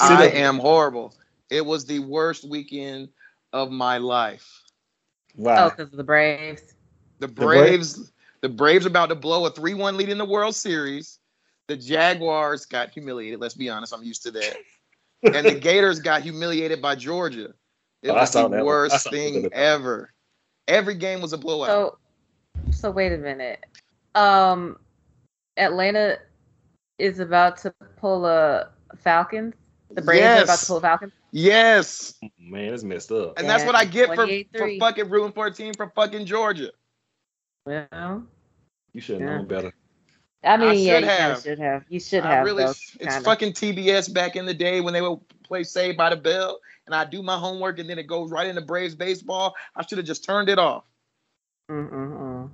I am horrible. It was the worst weekend of my life. Wow. Oh, because of the Braves. The Braves about to blow a 3-1 lead in the World Series. The Jaguars got humiliated. Let's be honest. I'm used to that. And the Gators got humiliated by Georgia. It was the worst thing ever. Every game was a blowout. So wait a minute. Atlanta is about to pull a Falcons. The Braves are about to pull a Falcons. Yes. Man, it's messed up. And that's what I get for fucking rooting for a team from fucking Georgia. Well, you should have known better. I mean, you should have. You should have. Really, it's fucking TBS back in the day when they would play Saved by the Bell, and I do my homework, and then it goes right into Braves baseball. I should have just turned it off. Mm-mm-mm.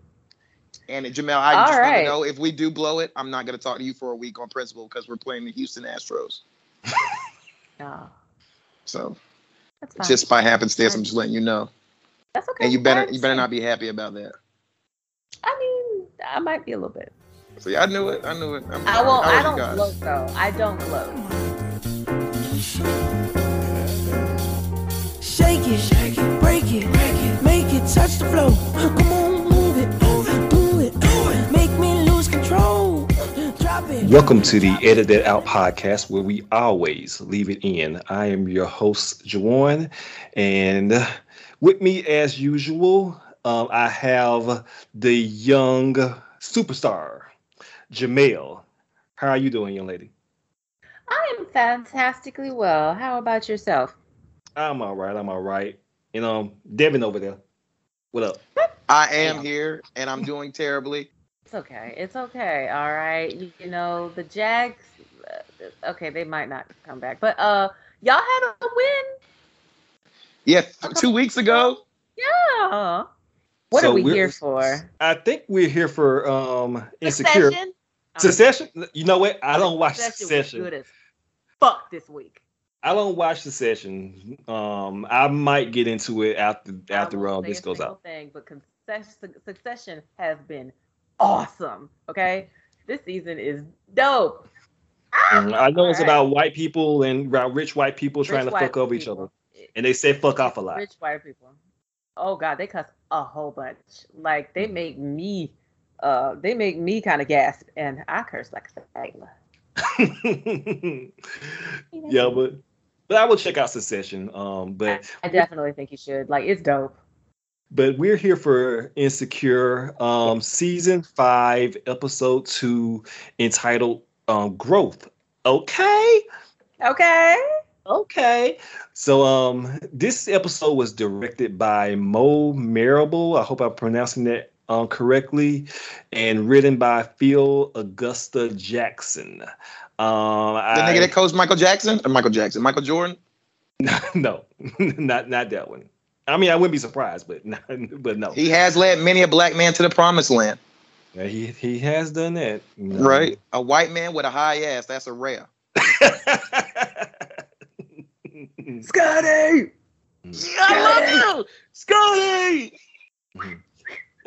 And Jamel, I just want to know if we do blow it, I'm not going to talk to you for a week on principle because we're playing the Houston Astros. No. So, it's just by happenstance, I'm just letting you know. That's okay. And you better not be happy about that. I mean, I might be a little bit. See, I knew it. I don't gloat, though. I don't gloat. Shake it, break it, make it touch the floor. Come on, move it, do it, make me lose control. Drop it. Welcome to the Edit That Out podcast, where we always leave it in. I am your host, Juwan, and with me, as usual, I have the young superstar, Jamel. How are you doing, young lady? I am fantastically well. How about yourself? I'm all right. And Devin over there. What up? I am here, and I'm doing terribly. It's okay. All right. You know, the Jags, okay, they might not come back. But y'all had a win. Yeah, 2 weeks ago. Yeah. What are we here for? I think we're here for Insecure. Succession? You know what? I don't watch Succession. Good as fuck this week. I don't watch Succession. I might get into it after this goes out. But Succession has been awesome. Okay, this season is dope. I know it's about white people and rich white people trying to fuck over each other, and they say fuck off a lot. Rich white people. Oh God, they cuss a whole bunch. Like they make me kind of gasp, and I curse like a faggot. Yeah, but I will check out Succession. But I definitely think you should. Like, it's dope. But we're here for Insecure, season 5, episode 2, entitled "Growth." Okay. So this episode was directed by Mo Marable. I hope I'm pronouncing that correctly. And written by Phil Augusta Jackson. The nigga that coached Michael Jackson. Michael Jordan? No, not that one. I mean, I wouldn't be surprised, but no. He has led many a black man to the promised land. Yeah, he has done that. You know. Right. A white man with a high ass, that's a rare. Scotty! I love you! Scotty!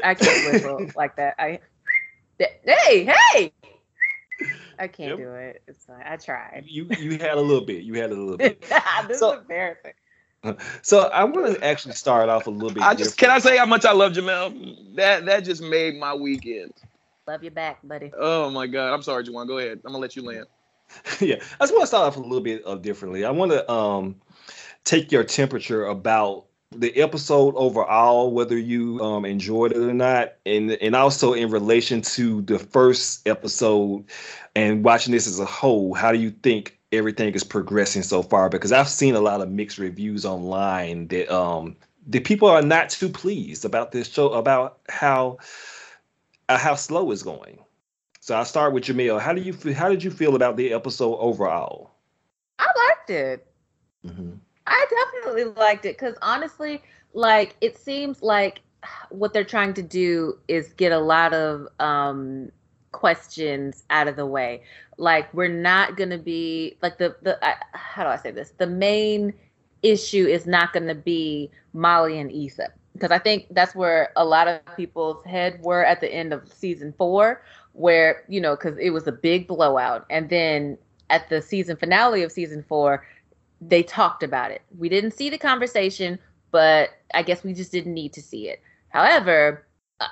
I can't whistle like that. Hey! I can't do it. It's fine. I tried. You had a little bit. This is embarrassing. So I want to actually start off a little bit. Can I say how much I love Jamel? That just made my weekend. Love you back, buddy. Oh my God. I'm sorry, Juwan. Go ahead. I'm gonna let you land. Yeah, I just want to start off a little bit differently. I want to take your temperature about the episode overall, whether you enjoyed it or not, and also in relation to the first episode and watching this as a whole. How do you think everything is progressing so far? Because I've seen a lot of mixed reviews online that the people are not too pleased about this show, about how slow it's going. So I'll start with Jamel. How did you feel about the episode overall? I liked it. Mm-hmm. I definitely liked it because honestly, like, it seems like what they're trying to do is get a lot of questions out of the way. Like, we're not going to be like how do I say this? The main issue is not going to be Molly and Issa, because I think that's where a lot of people's head were at the end of season 4. Where, you know, because it was a big blowout, and then at the season finale of season 4, they talked about it. We didn't see the conversation, but I guess we just didn't need to see it. However,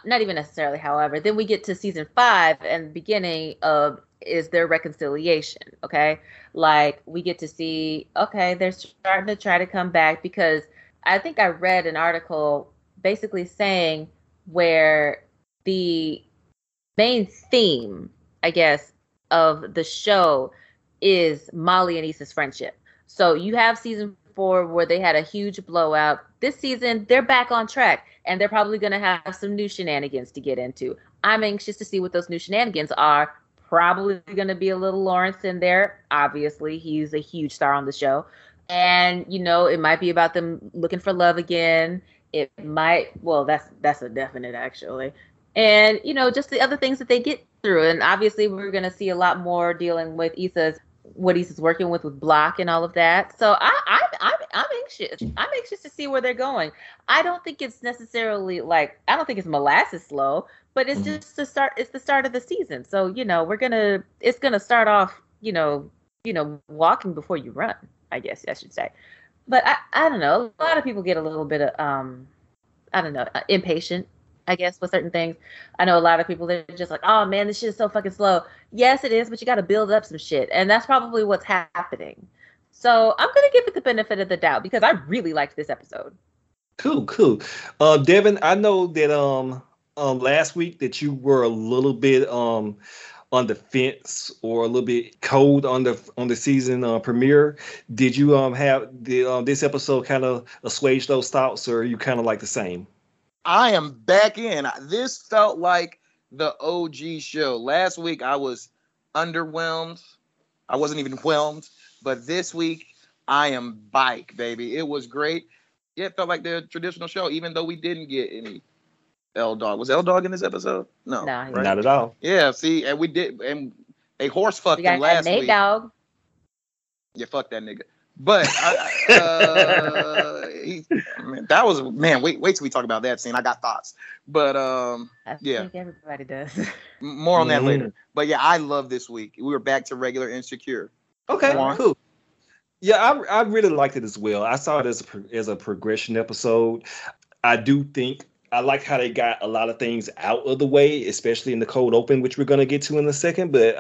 not even necessarily however, then we get to season 5 and the beginning of is their reconciliation, okay? Like, we get to see, okay, they're starting to try to come back, because I think I read an article basically saying where the main theme, I guess, of the show is Molly and Issa's friendship. So you have season 4 where they had a huge blowout. This season, they're back on track, and they're probably going to have some new shenanigans to get into. I'm anxious to see what those new shenanigans are. Probably going to be a little Lawrence in there. Obviously, he's a huge star on the show. And, you know, it might be about them looking for love again. It might, well, that's a definite, actually. And, you know, just the other things that they get through. And obviously, we're going to see a lot more dealing with Issa's, what Issa's working with Block and all of that. So I'm anxious. I'm anxious to see where they're going. I don't think it's necessarily like, I don't think it's molasses slow, but it's just the start. It's the start of the season. So, you know, it's going to start off, you know, walking before you run, I guess I should say. But I don't know. A lot of people get a little bit of, I don't know, impatient, I guess, with certain things. I know a lot of people, they're just like, oh, man, this shit is so fucking slow. Yes, it is, but you got to build up some shit. And that's probably what's happening. So I'm going to give it the benefit of the doubt because I really liked this episode. Cool. Devin, I know that last week that you were a little bit on the fence or a little bit cold on the season premiere. Did you have this episode kind of assuage those thoughts, or are you kind of like the same? I am back in. This felt like the OG show. Last week I was underwhelmed. I wasn't even whelmed. But this week I am bike, baby. It was great. Yeah, it felt like the traditional show, even though we didn't get any L-Dog. Was L-Dog in this episode? No. No, right? Not at all. Yeah, see, and we did, and a horse fucked him last week. Dog. Yeah, fuck that nigga. But wait till we talk about that scene. I got thoughts, but I think everybody does. More on that later. But yeah, I love this week. We were back to regular Insecure. Okay, cool. Yeah, I really liked it as well. I saw it as a progression episode. I do think I like how they got a lot of things out of the way, especially in the cold open, which we're gonna get to in a second. But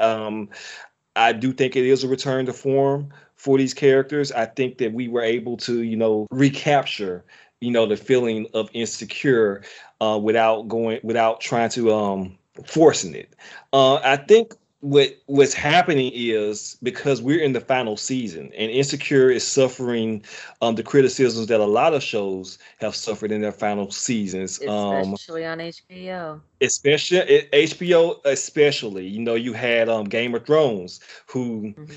I do think it is a return to form for these characters. I think that we were able to, you know, recapture, you know, the feeling of Insecure without trying to forcing it. I think what's happening is because we're in the final season and Insecure is suffering the criticisms that a lot of shows have suffered in their final seasons, especially on HBO. Especially, you know, you had Game of Thrones, who. Mm-hmm.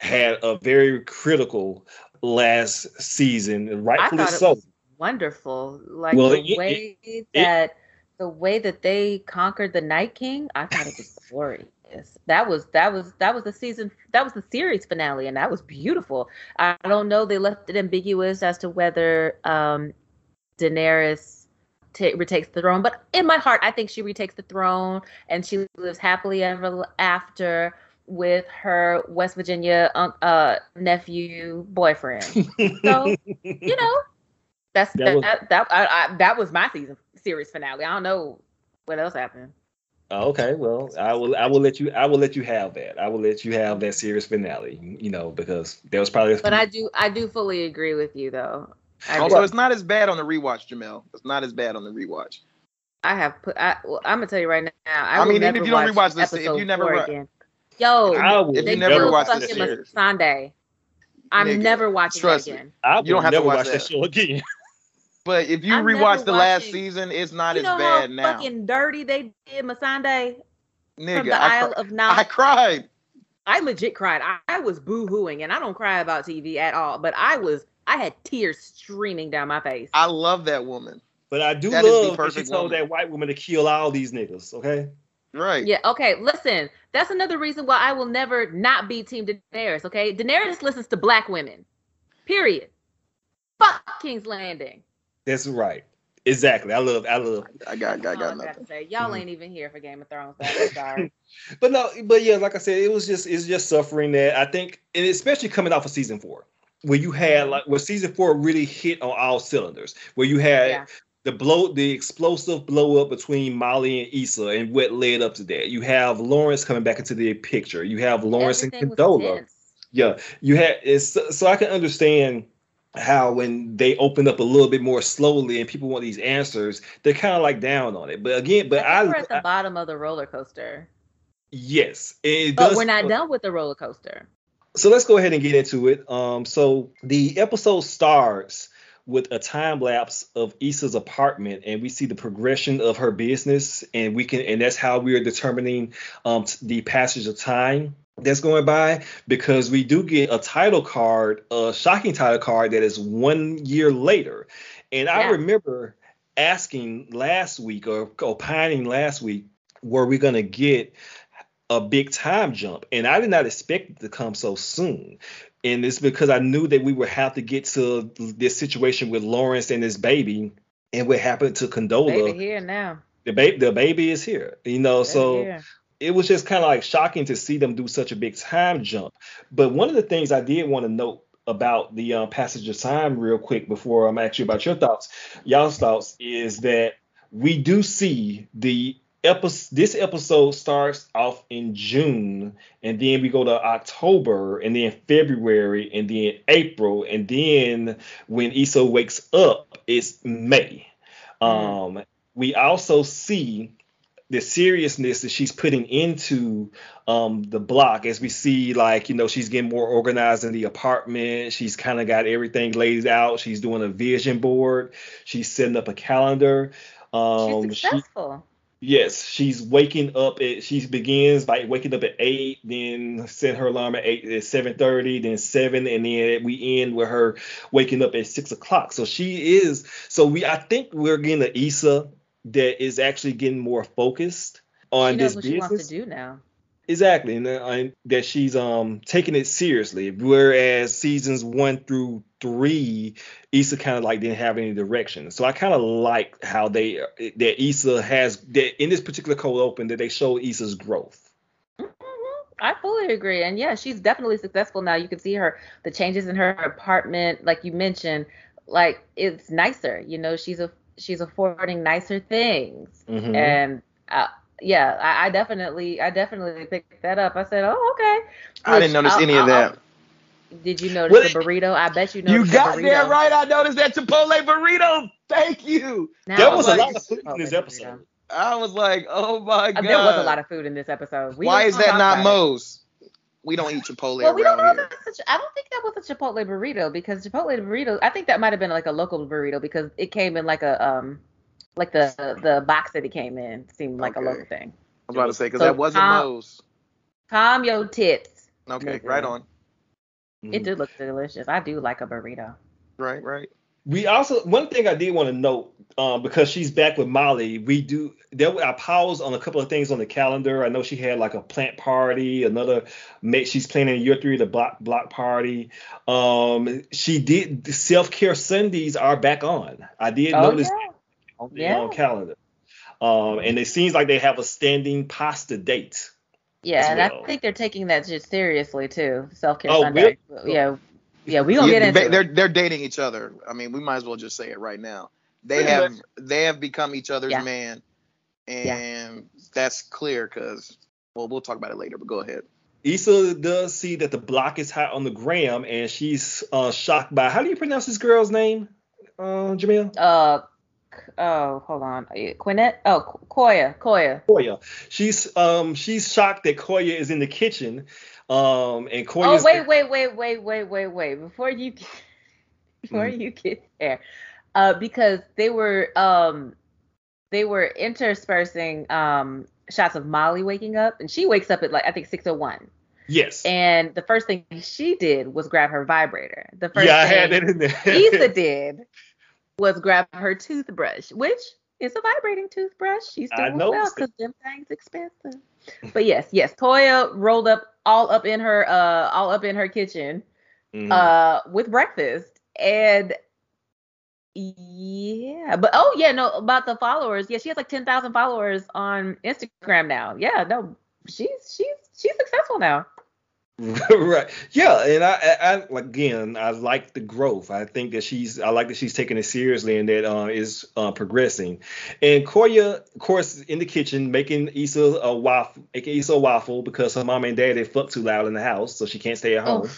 Had a very critical last season, rightfully I thought it so. Was wonderful, like the way that they conquered the Night King. I thought it was glorious. That was the season. That was the series finale, and that was beautiful. I don't know. They left it ambiguous as to whether Daenerys retakes the throne, but in my heart, I think she retakes the throne and she lives happily ever after with her West Virginia nephew boyfriend. So, you know, that was my series finale. I don't know what else happened. Okay, well, I will let you have that series finale, you know, because there was probably... But I do fully agree with you, though. Also, it's not as bad on the rewatch, Jamel. It's not as bad on the rewatch. I'm going to tell you right now, I mean, if you don't rewatch this, if you never... Again. Yo, they never watch this series. Sunday. I'm never watching it again. You don't have to watch that show again. But if you rewatch the last season, it's not as bad now. You know how fucking dirty they did Masande from the Isle of Knowledge. I cried. I legit cried. I was boo-hooing, and I don't cry about TV at all. But I had tears streaming down my face. I love that woman. But I do love that she told that white woman to kill all these niggas, okay? Right. Yeah, okay, listen. That's another reason why I will never not be Team Daenerys, okay? Daenerys listens to black women. Period. Fuck King's Landing. That's right. Exactly. I love. I got nothing to say. Y'all ain't even here for Game of Thrones. I'm sorry. But no, but yeah, like I said, it's just suffering that I think, and especially coming off of season 4, where you had where season 4 really hit on all cylinders, where you had the explosive blow up between Molly and Issa, and what led up to that. You have Lawrence coming back into the picture. You have Lawrence and Condola. Yeah, you had so I can understand how when they open up a little bit more slowly and people want these answers, they're kind of like down on it. But again, we're at the bottom of the roller coaster. Yes, but we're not done with the roller coaster. So let's go ahead and get into it. So the episode starts with a time lapse of Issa's apartment, and we see the progression of her business, and that's how we are determining the passage of time that's going by, because we do get a title card, a shocking title card that is 1 year later. And I remember asking last week, or opining last week, were we going to get a big time jump? And I did not expect it to come so soon. And it's because I knew that we would have to get to this situation with Lawrence and his baby, and what happened to Condola. Baby here now. The baby is here, you know, baby so... here. It was just kind of like shocking to see them do such a big time jump. But one of the things I did want to note about the passage of time real quick before I'm asking you about y'all's thoughts, is that we do see the episode. This episode starts off in June, and then we go to October, and then February, and then April. And then when Issa wakes up, it's May. We also see the seriousness that she's putting into the block, as we see, like, you know, she's getting more organized in the apartment. She's kind of got everything laid out. She's doing a vision board. She's setting up a calendar. She's successful. She's waking up. She begins by waking up at 8, then set her alarm at 7:30, then 7, and then we end with her waking up at 6 o'clock. So she is. So I think we're getting an Issa that is actually getting more focused on this business. She knows what she wants to do now. Exactly, and that she's taking it seriously. Whereas seasons 1 through 3, Issa kind of like didn't have any direction. So I kind of like how that Issa has that in this particular cold open, that they show Issa's growth. I fully agree, and she's definitely successful now. You can see the changes in her apartment, like you mentioned, like it's nicer. You know, she's affording nicer things. And I definitely picked that up. I said, oh, okay. I didn't notice any of that. Did you notice the burrito? I bet you noticed the burrito. You got that right. I noticed that Chipotle burrito. Thank you. There was a lot of food in this episode. Burrito. I was like, oh my God. There was a lot of food in this episode. Why is that not Moe's? We don't eat Chipotle around here. I don't think that was a Chipotle burrito, because Chipotle burrito, I think that might have been like a local burrito, because it came in like a like the box that it came in seemed like a local thing. I was about to say, because that wasn't Moe's. Calm your tits. Okay, right on. It did look delicious. I do like a burrito. Right. We also, one thing I did want to note, because she's back with Molly, I paused on a couple of things on the calendar. I know she had like a plant party, she's planning year 3 the block party. She did, self-care Sundays are back on. I did notice that on the calendar. And it seems like they have a standing pasta date. Yeah, and I think they're taking that shit seriously too, self-care Sunday. Yeah, we don't get into it. They're dating each other. I mean, we might as well just say it right now. They have become each other's man, and that's clear. Because we'll talk about it later. But go ahead. Issa does see that the block is hot on the gram, and she's shocked by, how do you pronounce this girl's name, Jamel? Hold on, Quinette. Koya. She's shocked that Koya is in the kitchen. And Koya's. Oh, wait. Before you get there, because they were interspersing shots of Molly waking up, and she wakes up at like I think 6:01. Yes. And the first thing she did was grab her vibrator. The first thing I had that in there. Issa did was grab her toothbrush, which is a vibrating toothbrush. She's doing well, because them things expensive. But yes, Koya rolled up. All up in her kitchen, with breakfast, and Yeah, but oh yeah, no, about the followers. Yeah, she has like 10,000 followers on Instagram now. Yeah, no, she's successful now. Right. Yeah, and I again, I like the growth. I think that she's taking it seriously and that is progressing. And Koya, of course, in the kitchen making Issa a waffle because her mom and daddy fuck too loud in the house, so she can't stay at home.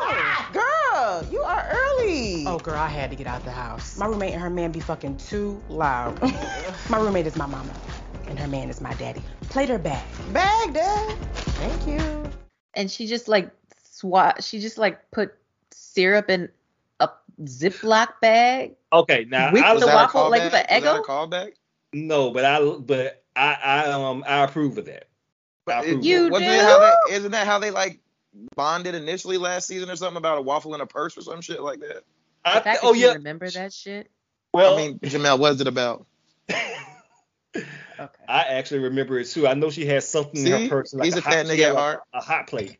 I know. Girl, you are early. Oh girl, I had to get out the house. My roommate and her man be fucking too loud. My roommate is my mama, and her man is my daddy. Plate her bag. Bag, Dad. Thank you. And she just like put syrup in a Ziploc bag. Okay, now with the waffle like with an Eggo. Is that a callback? No, but I approve of that. Isn't that how they like bonded initially last season or something about a waffle in a purse or some shit like that? Remember that shit? Well, I mean, Jamel, what is it about? Okay. I actually remember it too. I know she has something in her purse, like a hot plate.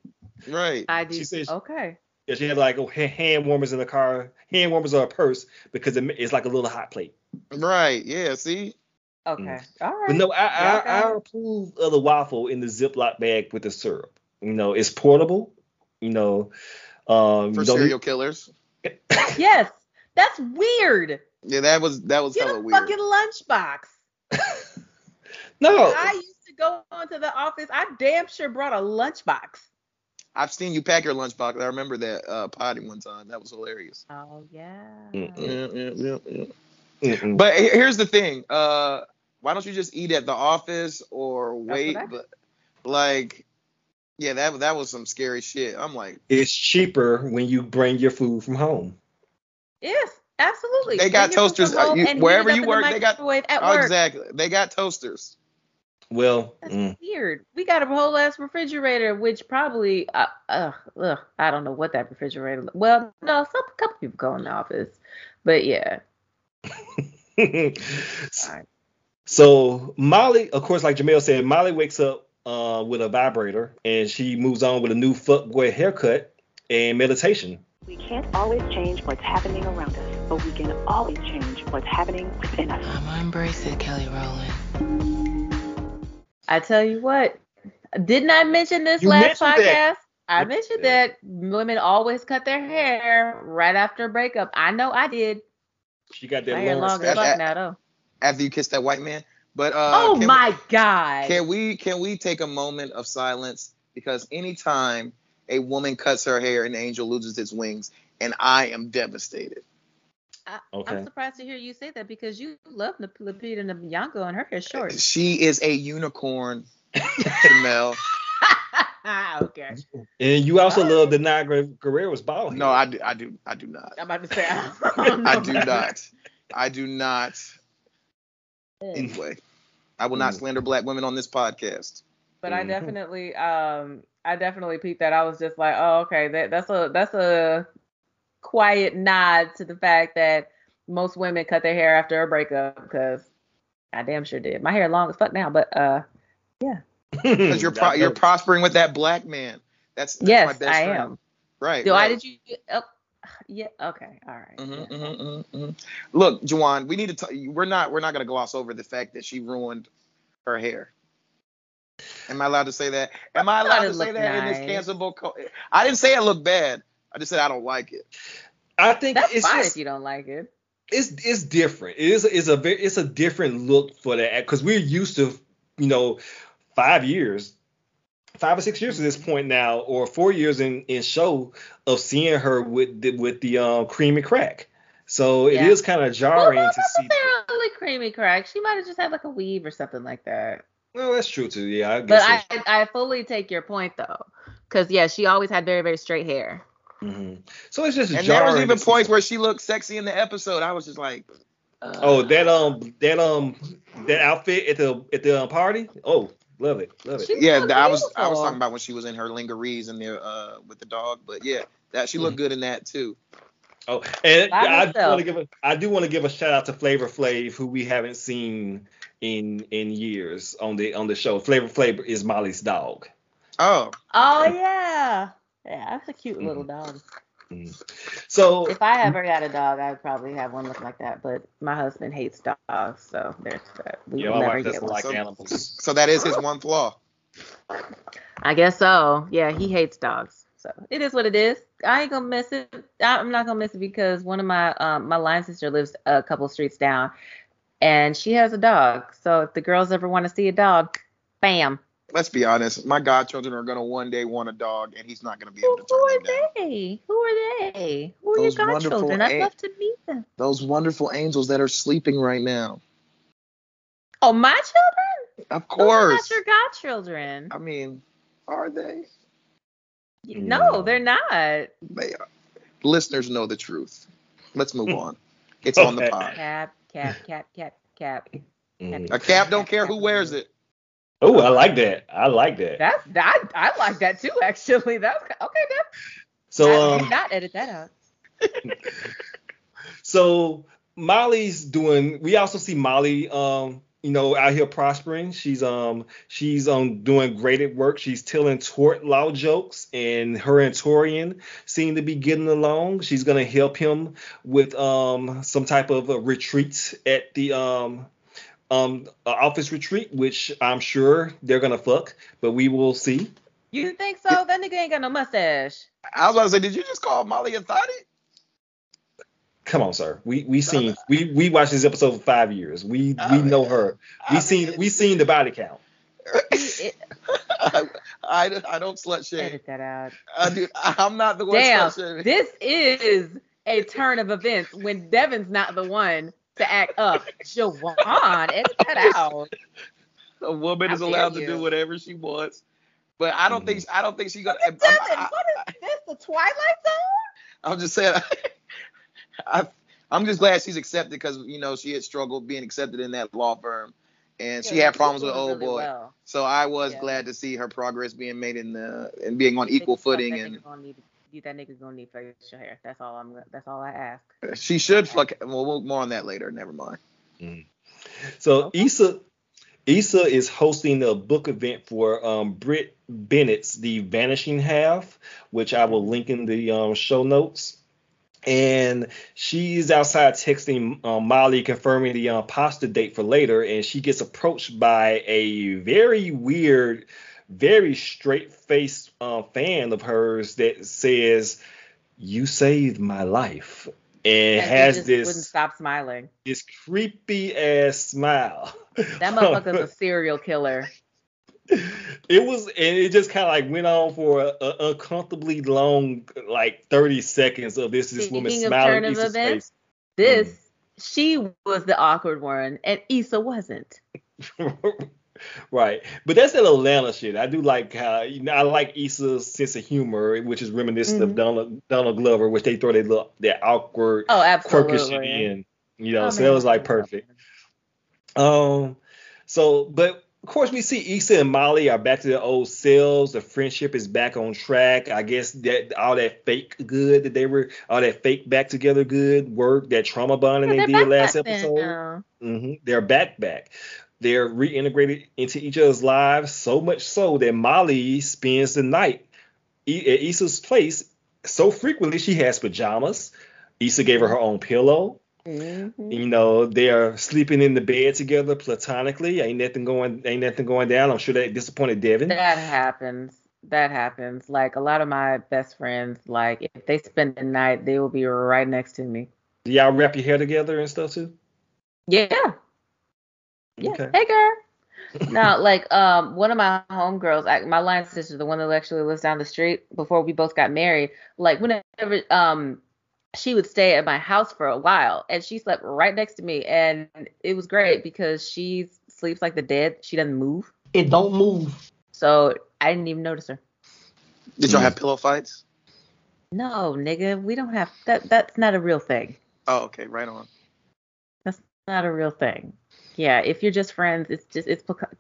Right. I do. She said okay. Yeah, she had like hand warmers in the car, hand warmers on her purse because it's like a little hot plate. Right. Yeah. See. Okay. Mm. All right. But no, I approve of the waffle in the Ziploc bag with the syrup. You know, it's portable. You know, for serial killers. Yes, that's weird. Yeah, that was kind of weird. Fucking lunchbox. No. When I used to go onto the office, I damn sure brought a lunchbox. I've seen you pack your lunchbox. I remember that potty one time. That was hilarious. Oh, yeah. Mm-mm. But here's the thing. Why don't you just eat at the office or wait? But like, yeah, that was some scary shit. I'm like. It's cheaper when you bring your food from home. Yes. Absolutely. They got toasters wherever you work. They got exactly. They got toasters. Well, that's weird. We got a whole ass refrigerator, which probably I don't know what that refrigerator. Well, no, a couple people go in the office, but yeah. Right. So Molly, of course, like Jamel said, Molly wakes up with a vibrator, and she moves on with a new fuckboy haircut and meditation. We can't always change what's happening around us, but we can always change what's happening within us. I'm going to embrace it, Kelly Rowland. I tell you what, didn't I mention this last podcast? I mentioned that women always cut their hair right after a breakup. I know I did. She got that long as fuck now, though. After you kissed that white man. But oh, my God. Can we take a moment of silence? Because anytime a woman cuts her hair and an angel loses its wings, and I am devastated. I'm surprised to hear you say that because you love Lupita Nyong'o and her hair short. She is a unicorn, Jamel. Okay. And you also love the Denai Guerrero's bald hair. No, I do not. I'm about to say I do not. Anyway, I will not slander black women on this podcast. But I definitely I definitely peeped that. I was just like, oh, okay, that's a quiet nod to the fact that most women cut their hair after a breakup because I damn sure did. My hair long as fuck now, but yeah. Because you're prospering with that black man. That's yes, my best I friend. Am. Right. So right. Why did you? Oh, yeah. Okay. All right. Mm-hmm, mm-hmm, mm-hmm. Look, Juwan, we need to. We're not gonna gloss over the fact that she ruined her hair. Am I allowed to say that? Am I allowed to say that nice in this cancelable? I didn't say it looked bad. I just said I don't like it. I think that's it's fine just, if you don't like it. It's different. It's a different look for that because we're used to 5 or 6 years at this point now, or 4 years in show of seeing her with the creamy crack. So it is kind of jarring to see. Not necessarily creamy crack. She might have just had like a weave or something like that. Well, that's true too. Yeah, I guess. But I fully take your point though, because yeah, she always had very very straight hair. Mm-hmm. So it's just and jarring. There was even points where she looked sexy in the episode. I was just like, that outfit at the party. Oh, love it. I was talking about when she was in her lingeries and there with the dog. But yeah, that she looked good in that too. Oh, and I do want to give a shout out to Flavor Flav, who we haven't seen in years on the show. Flavor Flav is Molly's dog. Oh. Oh yeah. Yeah, that's a cute little dog. So if I ever got a dog, I would probably have one looking like that. But my husband hates dogs, so there's that. We will never get one. Like animals. So that is his one flaw. I guess so. Yeah, he hates dogs. So it is what it is. I ain't gonna miss it. I'm not gonna miss it because one of my my line sister lives a couple streets down, and she has a dog. So if the girls ever want to see a dog, bam. Let's be honest. My godchildren are going to one day want a dog, and he's not going to be able to turn them down. Who are they? Who are your godchildren? I'd love to meet them. Those wonderful angels that are sleeping right now. Oh, my children? Of course. Those are not your godchildren. I mean, are they? No, they're not. They are. Listeners know the truth. Let's move on. It's okay. On the pod. Cap. A cap don't care who wears it. Oh, I like that. I like that too, actually. That's okay, Deb. So I did not edit that out. So Molly's doing. We also see Molly, out here prospering. She's doing great at work. She's telling Tort law jokes, and her and Torian seem to be getting along. She's gonna help him with some type of a retreat at the office retreat, which I'm sure they're gonna fuck, but we will see. You think so? That nigga ain't got no mustache. I was about to say, did you just call Molly a thotty? Come on, sir. We seen we watched this episode for 5 years. We know her. We seen the body count. I don't slut shame. Edit that out. I'm not the one slut shaming. This is a turn of events when Devin's not the one to act up. Juwan, edit that out. A woman is allowed to do whatever she wants, but I don't think she's gonna. Devin, what is this? The Twilight Zone? I'm just saying. I'm just glad she's accepted because she had struggled being accepted in that law firm, and she had problems with old boy. Well. So I was glad to see her progress being made and being on equal footing and. That nigga's gonna need facial hair. That's all I ask. She should fuck. We'll more on that later. Never mind. So okay. Issa is hosting a book event for Britt Bennett's The Vanishing Half, which I will link in the show notes. And she's outside texting Molly, confirming the pasta date for later. And she gets approached by a very weird, very straight-faced fan of hers that says, "You saved my life," and has this wouldn't stop smiling. This creepy ass smile. That motherfucker's a serial killer. It was, and it just kind of like went on for an uncomfortably long, like 30 seconds of this woman smiling. She was the awkward one, and Issa wasn't. Right, but that's that Atlanta shit. I do like how I like Issa's sense of humor, which is reminiscent of Donald Glover, which they throw their awkward, quirky shit in. That was like perfect. But of course we see Issa and Molly are back to their old selves. The friendship is back on track. I guess that all that fake good that they were, all that fake back together good work, that trauma bonding they did last episode. They're back. They're reintegrated into each other's lives, so much so that Molly spends the night at Issa's place so frequently she has pajamas. Issa gave her own pillow. They are sleeping in the bed together platonically. Ain't nothing going down. I'm sure that disappointed Devin. That happens. Like a lot of my best friends, like if they spend the night, they will be right next to me. Do y'all wrap your hair together and stuff too? Yeah. Yeah. Okay. Hey, girl. Now, like, one of my homegirls, my line sister, the one that actually lives down the street before we both got married, like, whenever she would stay at my house for a while, and she slept right next to me, and it was great because she sleeps like the dead. She doesn't move. It don't move. So I didn't even notice her. Did y'all have pillow fights? No, nigga. We don't have that. That's not a real thing. Oh, okay. Right on. That's not a real thing. Yeah, if you're just friends,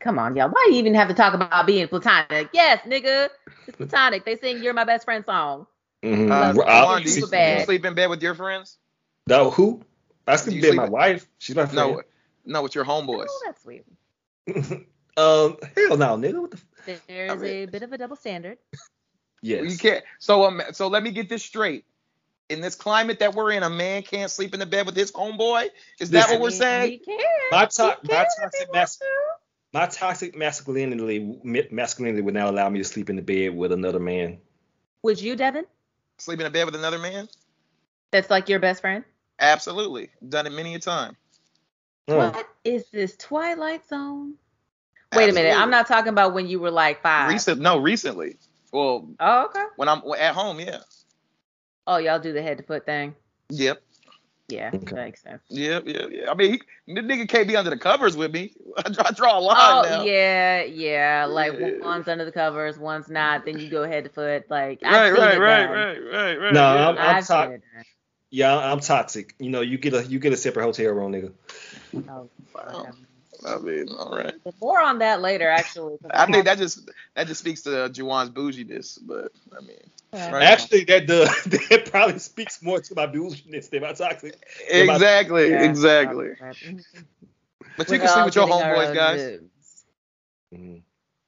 come on, y'all. Why you even have to talk about being platonic? Yes, nigga, it's platonic. They sing "You're My Best Friend" song. Do you sleep in bed with your friends? No, who? I sleep in bed with my wife. She's my friend. No, with your homeboys. Oh, that's sweet. Hell no, nigga. What the? There's a bit of a double standard. Yes. You can't. So let me get this straight. in this climate that we're in, a man can't sleep in the bed with his homeboy? Is that what we're saying? He can. My toxic masculinity would not allow me to sleep in the bed with another man. Would you, Devin? Sleep in a bed with another man? That's like your best friend? Absolutely. Done it many a time. What is this, Twilight Zone? Wait a minute. I'm not talking about when you were like 5. Recently. Well, oh, okay. When I'm at home, yeah. Oh, y'all do the head to foot thing? Yep. Yeah, okay. That makes sense. Yeah. I mean, the nigga can't be under the covers with me. I draw a line now. Oh, yeah. Like, one's under the covers, one's not. Then you go head to foot. Like, right. No, I'm toxic. Yeah, I'm toxic. You know, you get a separate hotel room, nigga. Oh, wow. I mean, all right. More on that later, actually. I think that just speaks to Juwan's bouginess, but I mean, right actually, now. that probably speaks more to my bouginess than my toxic. Exactly. But you can sleep with your homeboys, guys. Mm-hmm.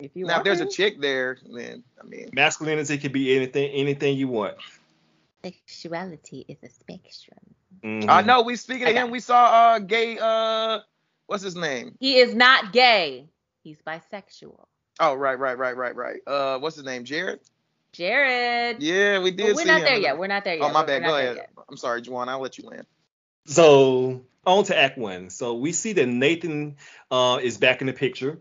If there's a chick there, then I mean, masculinity can be anything you want. Sexuality is a spectrum. Mm-hmm. I know. We speaking to him. We saw gay. What's his name? He is not gay. He's bisexual. Oh, right. What's his name? Jared. Yeah, we did. We're not there yet. Oh, my bad. Go ahead. I'm sorry, Juwan. I'll let you land. So on to Act 1. So we see that Nathan is back in the picture.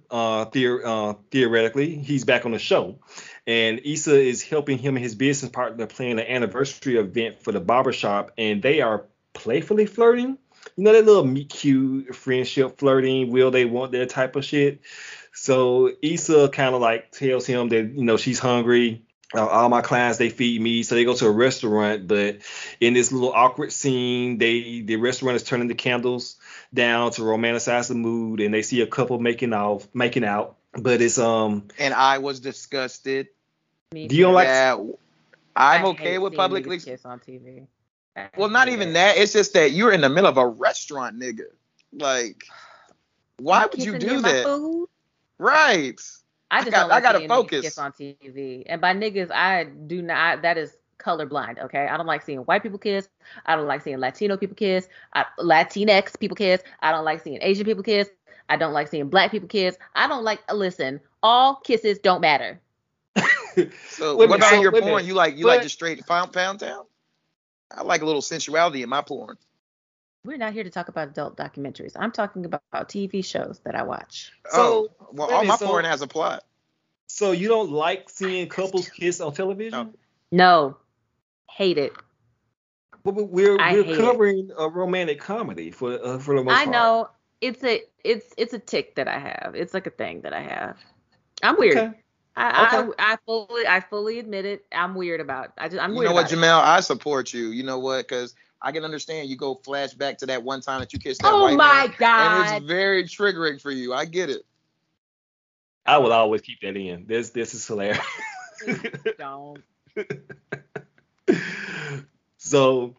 Theoretically, he's back on the show, and Issa is helping him and his business partner plan an anniversary event for the barbershop, and they are playfully flirting. You know, that little meet cute friendship flirting, will they want that type of shit. So Issa kind of like tells him that, you know, she's hungry. All my clients, they feed me. So they go to a restaurant. But in this little awkward scene, the restaurant is turning the candles down to romanticize the mood. And they see a couple making out. But it's And I was disgusted. Me do you don't like that? I'm okay with publicly kiss on TV. Well, not even that. It's just that you're in the middle of a restaurant, nigga. Like, why would you do that? Food? Right. I gotta focus. Kiss on TV, and by niggas, I do not. That is colorblind. Okay, I don't like seeing white people kiss. I don't like seeing Latino people kiss. Latinx people kiss. I don't like seeing Asian people kiss. I don't like seeing Black people kiss. I don't like. Listen, all kisses don't matter. So what about your porn? You like just straight pound town? I like a little sensuality in my porn. We're not here to talk about adult documentaries. I'm talking about TV shows that I watch. Oh, so, well, all my porn has a plot. So you don't like seeing couples kiss on television? No. Hate it. But we're covering a romantic comedy for the most part. I know. It's a tick that I have. It's like a thing that I have. I'm weird. Okay. I fully admit it. I'm weird about it. I'm weird about it. You know what, Jamel? I support you. You know what? Because I can understand you go flashback to that one time that you kissed that white man. Oh, my God. And it's very triggering for you. I get it. I will always keep that in. This is hilarious. Don't. So...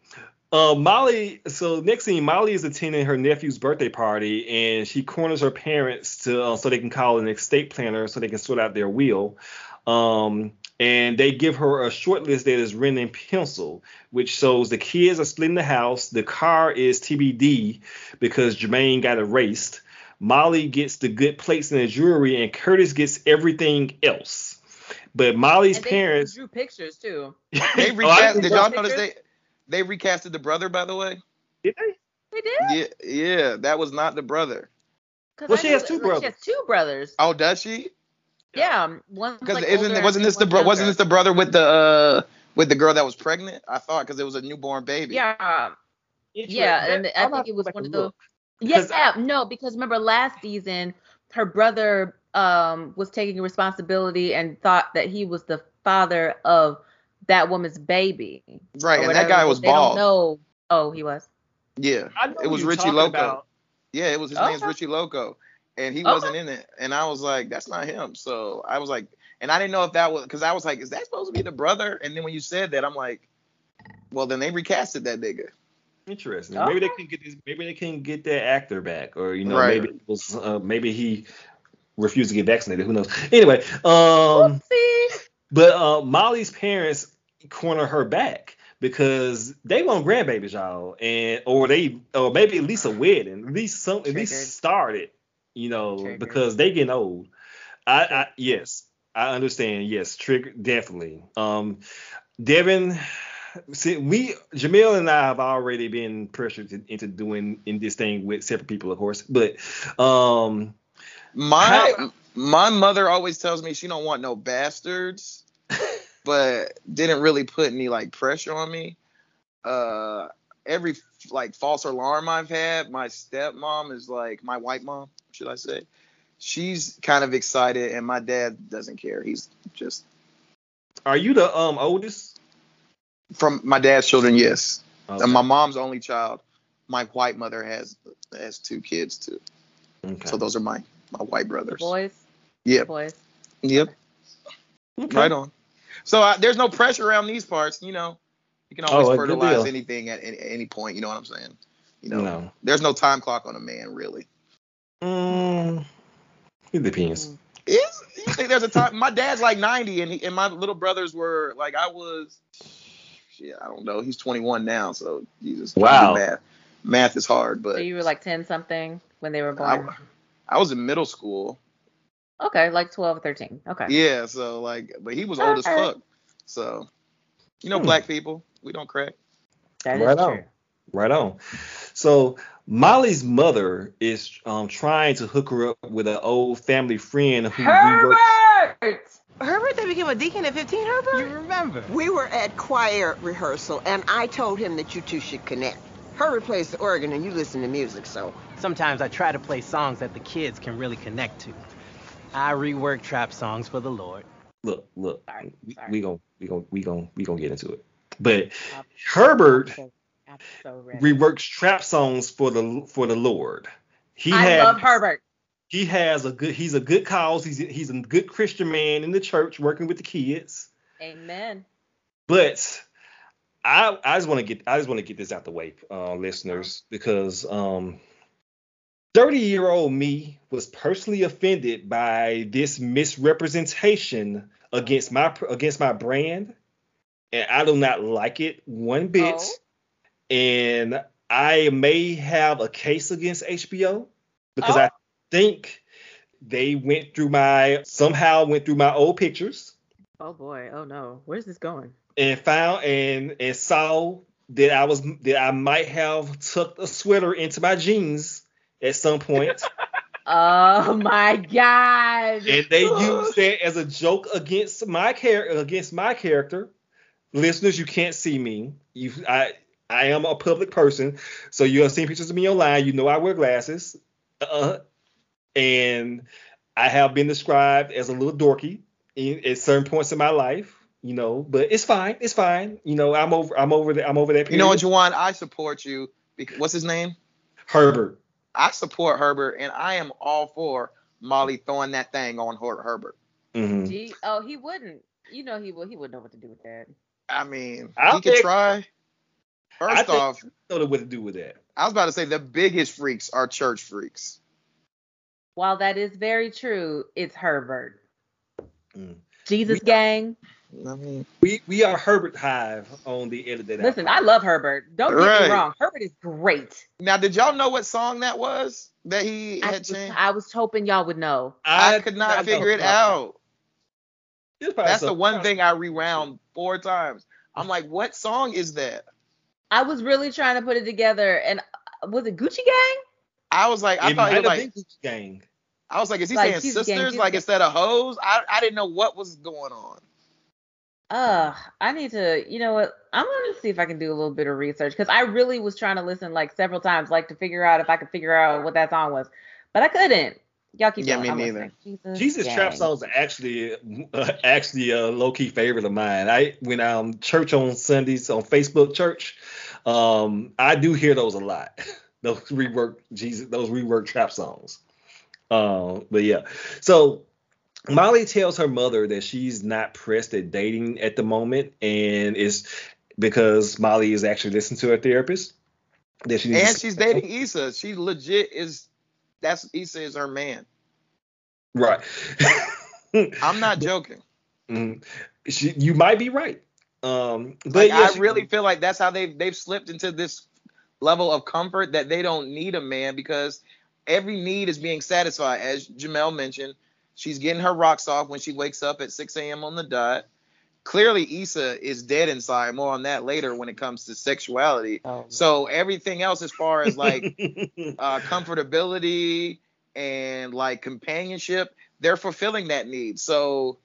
next scene, Molly is attending her nephew's birthday party, and she corners her parents to so they can call an estate planner so they can sort out their will. And they give her a short list that is written in pencil, which shows the kids are splitting the house. The car is TBD because Jermaine got erased. Molly gets the good plates and the jewelry, and Curtis gets everything else. But Molly's parents drew pictures too. They recast. Did y'all notice they? They recasted the brother, by the way. Did they? They did? Yeah, that was not the brother. Well, she has two brothers. She has two brothers. Oh, does she? Yeah, one. Because like wasn't this the brother with the girl that was pregnant? I thought because it was a newborn baby. Yeah. Yeah, and I think it was one of those. Yes, no, because remember last season her brother was taking responsibility and thought that he was the father of that woman's baby. Right, and that guy was bald. No, oh, he was. Yeah, it was Richie Loco. Yeah, it was his name's Richie Loco, and he wasn't in it. And I was like, that's not him. So I was like, and I didn't know if that was because I was like, is that supposed to be the brother? And then when you said that, I'm like, well, then they recasted that nigga. Interesting. Okay. Maybe they can get that actor back, or you know, right. Maybe it was, maybe he refused to get vaccinated. Who knows? Anyway, But Molly's parents corner her back because they want grandbabies, y'all, or maybe at least a wedding, at least start it, because they getting old. I understand. Yes, trigger definitely. Devin, see, Jamel and I have already been pressured into doing in this thing with separate people, of course, but my mother always tells me she don't want no bastards, but didn't really put any like pressure on me. Every like false alarm I've had, my stepmom is like my white mom, should I say? She's kind of excited, and my dad doesn't care. He's just. Are you the oldest? From my dad's children, yes. Okay. And my mom's only child. My white mother has two kids too. Okay. So those are my white brothers. The boys. Yeah. Boys. Yep. Okay. Right on. So there's no pressure around these parts, You can always fertilize anything at any point. You know what I'm saying? There's no time clock on a man, really. It depends. You think there's a time? My dad's like 90, and my little brothers were like I don't know. He's 21 now, so Jesus. Wow. Math is hard, but so you were like 10 something when they were born. I was in middle school. Okay, like 12 or 13. Okay. Yeah, so but he was old as fuck. So, black people, we don't crack. That is true. Right on. So Molly's mother is trying to hook her up with an old family friend who Herbert, they became a deacon at 15, Herbert? You remember. We were at choir rehearsal, and I told him that you two should connect. Herbert plays the organ, and you listen to music, so. Sometimes I try to play songs that the kids can really connect to. I rework trap songs for the Lord. Look, sorry. We gonna get into it. But Herbert... So reworks trap songs for the Lord. I love Herbert. He's a good cause. He's a good Christian man in the church working with the kids. Amen. But I just want to get this out the way, listeners, because 30-year-old me was personally offended by this misrepresentation against my brand, and I do not like it one bit. Oh. And I may have a case against HBO because I think they somehow went through my old pictures. Oh boy! Oh no! Where's this going? And found and saw that I might have tucked a sweater into my jeans at some point. Oh my God! And they used that as a joke against my character. Listeners, you can't see me. I am a public person, so you have seen pictures of me online. You know I wear glasses, and I have been described as a little dorky at certain points in my life. But it's fine. It's fine. I'm over that period. You know what, Juwan? I support you. What's his name? Herbert. I support Herbert, and I am all for Molly throwing that thing on Herbert. Mm-hmm. Gee, oh, he wouldn't. He wouldn't know what to do with that. I mean, he could try. First off, I know what to do with that. I was about to say the biggest freaks are church freaks. While that is very true, it's Herbert. Mm. Jesus gang. We are Herbert Hive on the end of the day. Listen, I love Herbert. Don't get me wrong. Herbert is great. Now, did y'all know what song that was that he had changed? I was hoping y'all would know. I could not figure it out. That's the one thing I rewound 4 times. I'm like, what song is that? I was really trying to put it together, and was it Gucci Gang? I was like, I thought it was like Gucci Gang. I was like, is he saying sisters? Like instead of hoes? I didn't know what was going on. I need to, what? I'm gonna see if I can do a little bit of research because I really was trying to listen like several times, like to figure out if I could figure out what that song was, but I couldn't. Y'all keep going. Yeah, me neither. Jesus trap songs are actually a low key favorite of mine. When I'm church on Sundays on Facebook Church, I do hear those a lot. Those reworked trap songs. But yeah. So Molly tells her mother that she's not pressed at dating at the moment, and it's because Molly is actually listening to her therapist. That she needs. And she's dating Issa. She legit is. That's Issa is her man. Right. I'm not joking. You might be right. But like, yeah, I really feel like that's how they've slipped into this level of comfort that they don't need a man, because every need is being satisfied. As Jamel mentioned, she's getting her rocks off when she wakes up at 6 a.m. on the dot. Clearly, Issa is dead inside. More on that later when it comes to sexuality. Oh, so everything else as far as like comfortability and like companionship, they're fulfilling that need. So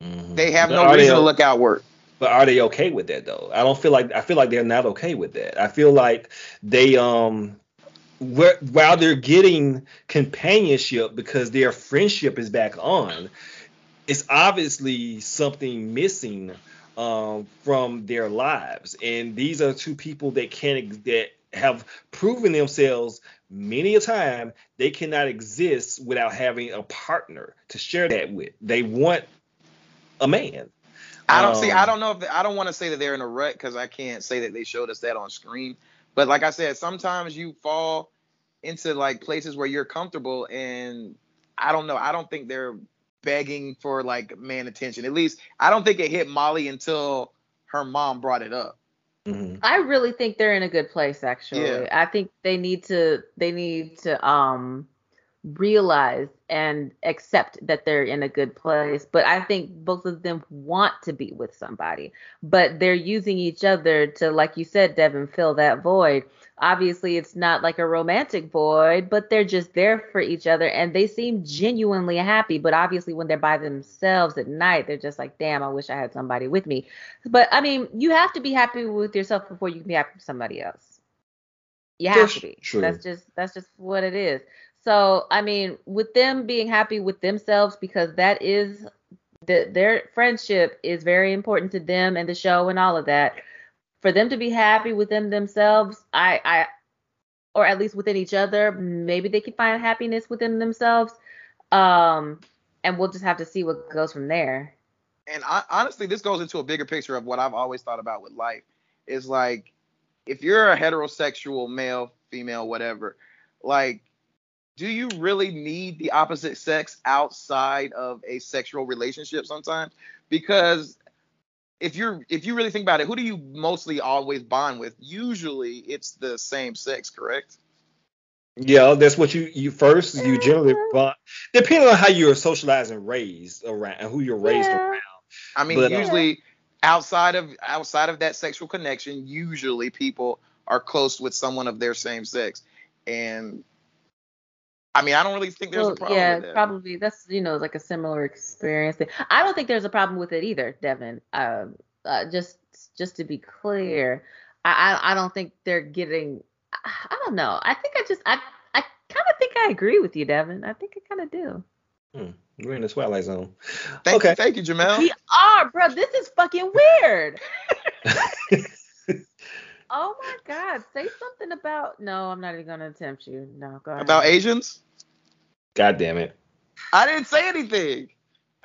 they have no reason to look outward. But are they okay with that though? I feel like they're not okay with that. I feel like they while they're getting companionship because their friendship is back on, it's obviously something missing from their lives. And these are two people that have proven themselves many a time they cannot exist without having a partner to share that with. They want a man. I don't want to say that they're in a rut because I can't say that they showed us that on screen. But like I said, sometimes you fall into like places where you're comfortable, and I don't know. I don't think they're begging for like man attention. At least I don't think it hit Molly until her mom brought it up. Mm-hmm. I really think they're in a good place, actually. Yeah. I think they need to realize and accept that they're in a good place. But I think both of them want to be with somebody, but they're using each other to, like you said, Devin, fill that void. Obviously, it's not like a romantic void, but they're just there for each other and they seem genuinely happy. But obviously, when they're by themselves at night, they're just like, damn, I wish I had somebody with me. But I mean, you have to be happy with yourself before you can be happy with somebody else. You have to be. True. That's just what it is. So, I mean, with them being happy with themselves, because that is their friendship is very important to them and the show and all of that. For them to be happy with themselves, or at least within each other, maybe they can find happiness within themselves. And we'll just have to see what goes from there. And honestly, this goes into a bigger picture of what I've always thought about with life. It's like, if you're a heterosexual male, female, whatever, like, do you really need the opposite sex outside of a sexual relationship sometimes? Because if you really think about it, who do you mostly always bond with? Usually it's the same sex, correct? Yeah, that's what you generally bond, depending on how you're socialized and raised around and who you're raised around. I mean, but usually outside of that sexual connection, usually people are close with someone of their same sex. And I mean, I don't really think there's a problem with that. Yeah, probably. That's, like a similar experience. I don't think there's a problem with it either, Devin. Just to be clear, I don't think they're getting – I don't know. I think I kind of think I agree with you, Devin. I think I kind of do. We're in the Twilight Zone. Thank you, Jamel. We are, bro. This is fucking weird. Oh my God! Say something about. No, I'm not even gonna attempt you. No, go ahead. About Asians? God damn it! I didn't say anything.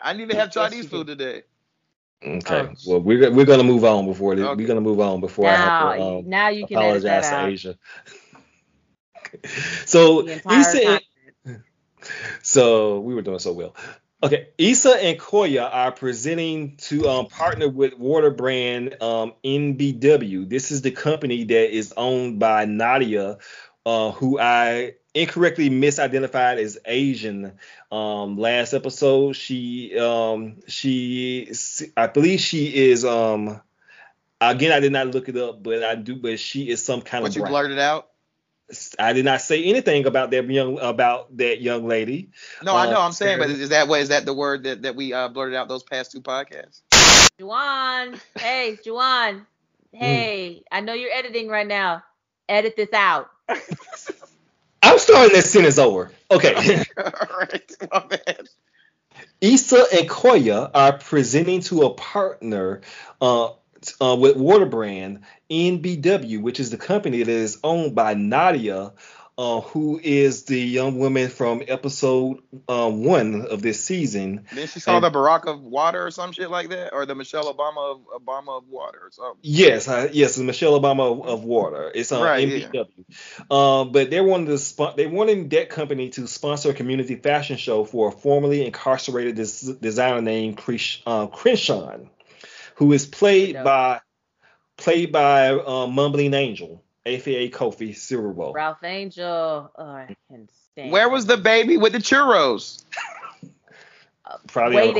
I need to have Chinese food today. Okay. Well, we're gonna move on before this. Okay. We're gonna move on before now, I have to now you can apologize to Asia. So Issa. So we were doing so well. Okay, Issa and Koya are presenting to partner with water brand NBW. This is the company that is owned by Nadia, who I incorrectly misidentified as Asian last episode. I believe she is again, I did not look it up, but she is some kind of. But you blurted out? I did not say anything about that young lady. No, I know. I'm saying, but is that the word that we blurted out those past two podcasts? Juwan, hey, Juwan, hey, I know you're editing right now. Edit this out. I'm starting this sentence over. Okay. All right, my bad. Issa and Koya are presenting to a partner. With water brand NBW, which is the company that is owned by Nadia, who is the young woman from episode 1 of this season. Then she saw the Barack of water or some shit like that, or the Michelle Obama of water or something. Yes, the Michelle Obama of water. It's on NBW. Yeah. But they wanted that company to sponsor a community fashion show for a formerly incarcerated designer named Crenshaw. who is played by Mumbling Angel, aka Kofi Silverwell. Ralph Angel. Oh, I can stand. Where was the baby with the churros? Probably still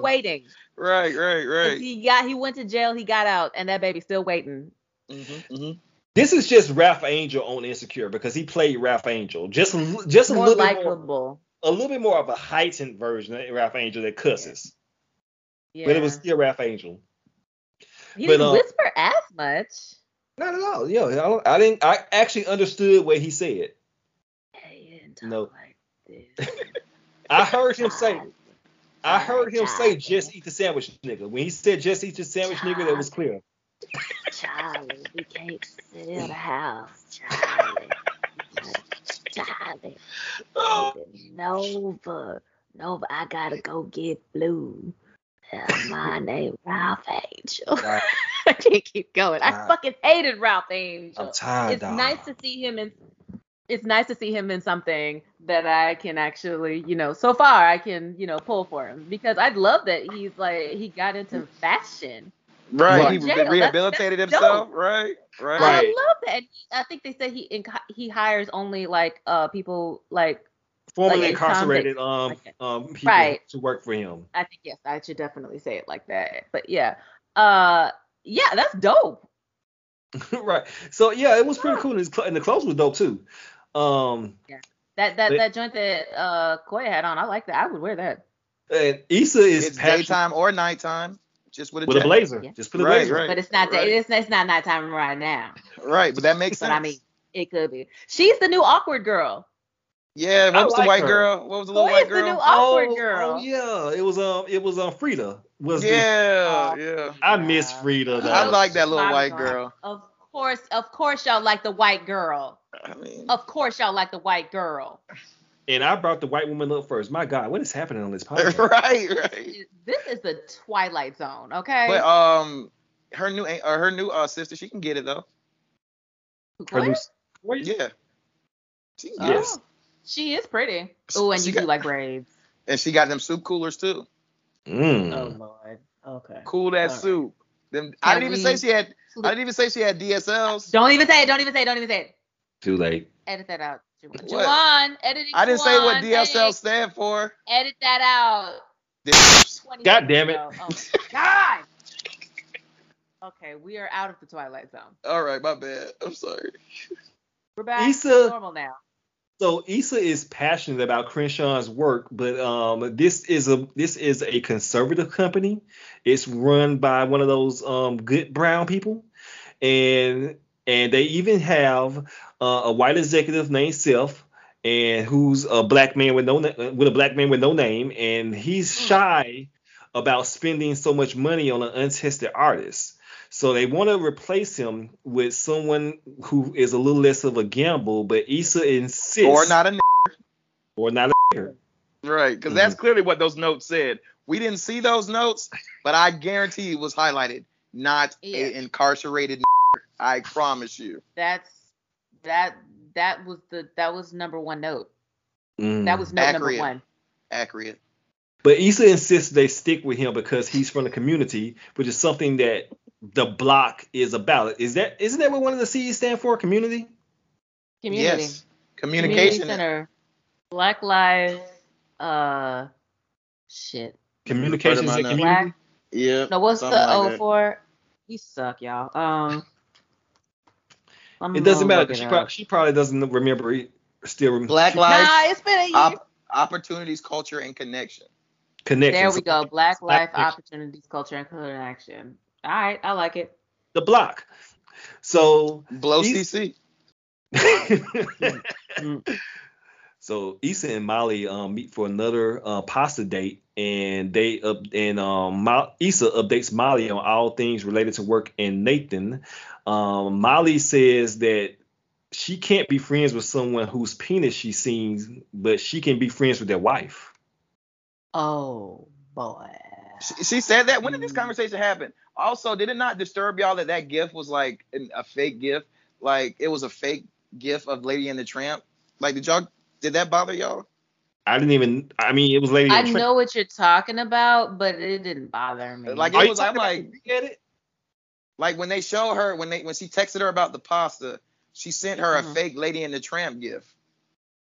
waiting. Right. He went to jail. He got out, and that baby's still waiting. Mm-hmm, mm-hmm. This is just Ralph Angel on Insecure because he played Ralph Angel. Just more a little likable. A little bit more of a heightened version of Ralph Angel that cusses. Yeah. But it was still Ralph Angel. You didn't whisper as much. Not at all. Yeah, I actually understood what he said. Yeah, you didn't talk like this. I heard him say, "Just eat the sandwich, nigga." When he said, "Just eat the sandwich, nigga," that was clear. Charlie, we can't sit in the house, Charlie. Nova, I gotta go get Blue. My name Ralph Angel. I can't keep going. I fucking hated Ralph Angel. I'm tired. It's nice to see him in something that I can actually, so far I can, pull for him because I'd love that he's like he got into fashion. Right, he rehabilitated himself. Right. I love that. I think they said he hires only people like formerly incarcerated people to work for him. I think yes, I should definitely say it like that. But yeah, that's dope. Right. So yeah, it was pretty cool, and the clothes were dope too. Yeah. That joint that Koya had on, I like that. I would wear that. And Issa it's daytime or nighttime. Just with a blazer. Yeah. Just put a blazer. Right. But it's not it's not nighttime right now. Right, but that makes sense. But I mean, it could be. She's the new awkward girl. Yeah, what was the white girl? What was the little white girl? Who is the new awkward girl? Oh yeah, it was Frida. Yeah. I miss Frida though. I like that little white girl. Of course y'all like the white girl. And I brought the white woman up first. My God, what is happening on this podcast? Right. This is the Twilight Zone, okay? But her new sister, she can get it though. Yeah. She can get it. She is pretty. Oh, and you do like braids. And she got them soup coolers too. Mm. Oh Lord. Okay. Cool that soup. Them. I didn't even say she had DSLs. Don't even say it. Too late. Edit that out. Juwan, editing. I didn't say what DSL stand for. Edit that out. God damn it. Oh, God. Okay, we are out of the Twilight Zone. All right, my bad. I'm sorry. We're back to normal now. So Issa is passionate about Crenshaw's work, but this is a conservative company. It's run by one of those good brown people, and they even have a white executive named Self, and who's a black man with no name, and he's shy about spending so much money on an untested artist. So they want to replace him with someone who is a little less of a gamble, but Issa insists. Or not a nigger. Right, because that's clearly what those notes said. We didn't see those notes, but I guarantee it was highlighted. Not an incarcerated nigger. I promise you. That was number one note. That was note number one. Accurate. But Issa insists they stick with him because he's from the community, which is something that The Block is about. Isn't that what one of the C's stand for? Community? Community. Yes. Communication. Community Center. Black Lives. Shit. Communications and Community. Yeah. No, what's the O for? You suck, y'all. It doesn't matter. She probably doesn't remember. Black Lives. Nah, it's been a year. Opportunities, culture, and connection. There we go. Black Life, Opportunities, Culture, and Connection. All right, I like it. The Block. So blow CC. So Issa and Molly meet for another pasta date, and Issa updates Molly on all things related to work and Nathan. Molly says that she can't be friends with someone whose penis she sees, but she can be friends with their wife. Oh boy. She said that? When did this conversation happen? Also, did it not disturb y'all that gif was like a fake gif? Like, it was a fake gif of Lady and the Tramp? Like, did that bother y'all? I mean, it was Lady. I know what you're talking about, but it didn't bother me. Like, it was, I'm like, get it? Like, when they show her, when she texted her about the pasta, she sent her a fake Lady and the Tramp gift.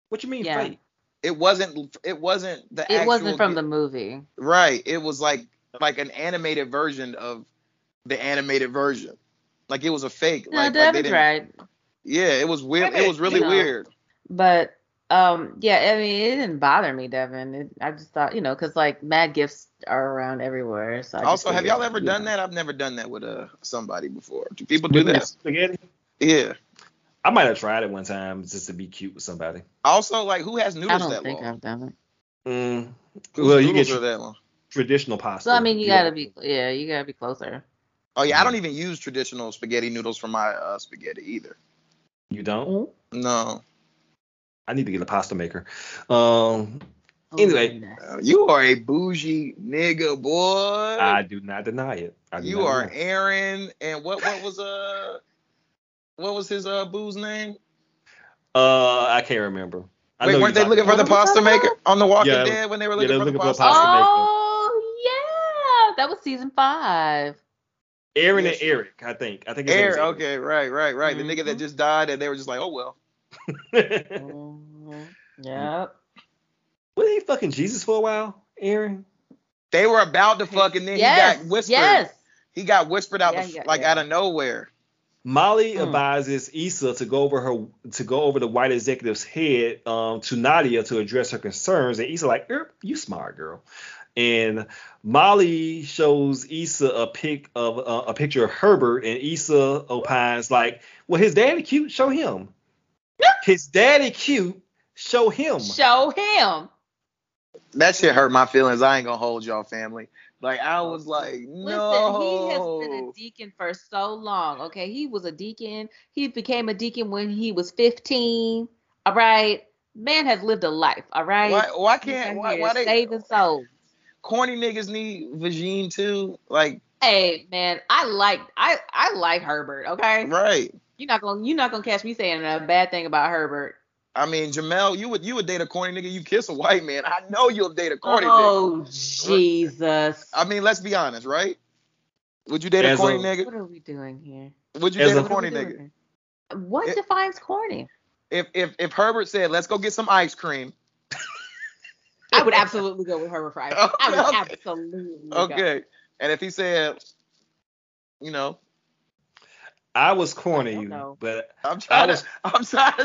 What you mean fake? It wasn't the actual. It wasn't from the movie. Right. It was like an animated version of the animated version. Like, it was a fake. No, Devin's right. Yeah, it was weird. It was really weird. But. I mean, it didn't bother me, Devin. I just thought, because mad gifts are around everywhere. So also, have y'all ever done that? I've never done that with somebody before. Do people do that? Spaghetti? Yeah. I might have tried it one time just to be cute with somebody. Also, who has noodles that long? I don't think I've done it. Well, you get traditional pasta. So, I mean, you gotta be closer. Oh, yeah, I don't even use traditional spaghetti noodles for my spaghetti either. You don't? No. I need to get a pasta maker. Anyway, you are a bougie nigga, boy. I do not deny it. You are Aaron, and what was his boo's name? I can't remember. Weren't they looking for the pasta maker on The Walking Dead when they were looking for the pasta maker? Oh yeah, that was season 5. Aaron and Eric, I think. I think it's Eric. Okay, right. Mm-hmm. The nigga that just died, and they were just like, oh well. Yeah. Were they fucking Jesus for a while, Aaron? They were about to fuck, and then he got whispered. Yes. He got whispered out out of nowhere. Molly advises Issa to go over the white executive's head to Nadia to address her concerns, and Issa like, you smart girl. And Molly shows Issa a picture of Herbert, and Issa opines like, well, his daddy cute, show him. His daddy cute. Show him. That shit hurt my feelings. I ain't gonna hold y'all, family. I was like, no. Listen, he has been a deacon for so long. Okay, he was a deacon. He became a deacon when he was 15. All right, man has lived a life. All right. Why can't? Why they saving souls? Corny niggas need vagine too. Hey man, I like Herbert. Okay. Right. You're not gonna catch me saying a bad thing about Herbert. I mean, Jamel, you would date a corny nigga. You kiss a white man. I know you'll date a corny nigga. Oh Jesus! I mean, let's be honest, right? Would you date a corny nigga? What are we doing here? Would you date a corny nigga? What defines corny? If Herbert said, "Let's go get some ice cream," I would absolutely go with Herbert for ice cream. Okay. And if he said, I was corny, but I'm trying to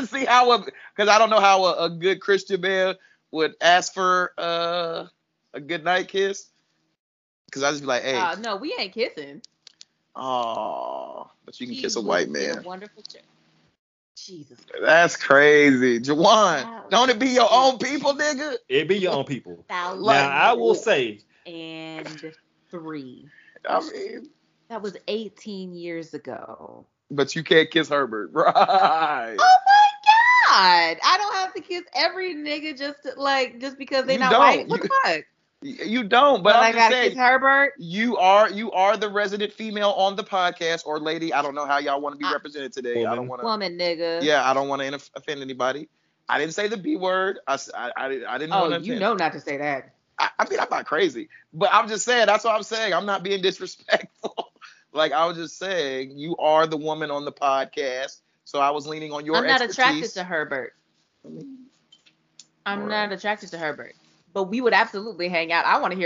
see how, because I don't know how a good Christian man would ask for a good night kiss, because I just be like, hey, no, we ain't kissing. Oh, but you can kiss a white man. A wonderful chick. Jesus Christ. That's crazy, Juwan. Don't it be your own people, nigga? It be your own people. Now I will say, and 3. I mean. That was 18 years ago. But you can't kiss Herbert, right? Oh my God! I don't have to kiss every nigga just because they're not white. What the fuck? You don't. But I gotta kiss Herbert. You are the resident female on the podcast, or lady. I don't know how y'all want to be represented today. Woman. I don't want to. Woman, nigga. Yeah, I don't want to offend anybody. I didn't say the B word. I didn't. Oh, you know not to say that. I mean, I'm not crazy, but I'm just saying. That's what I'm saying. I'm not being disrespectful. I was just saying, you are the woman on the podcast, so I was leaning on your expertise. I'm not attracted to Herbert. But we would absolutely hang out. I want to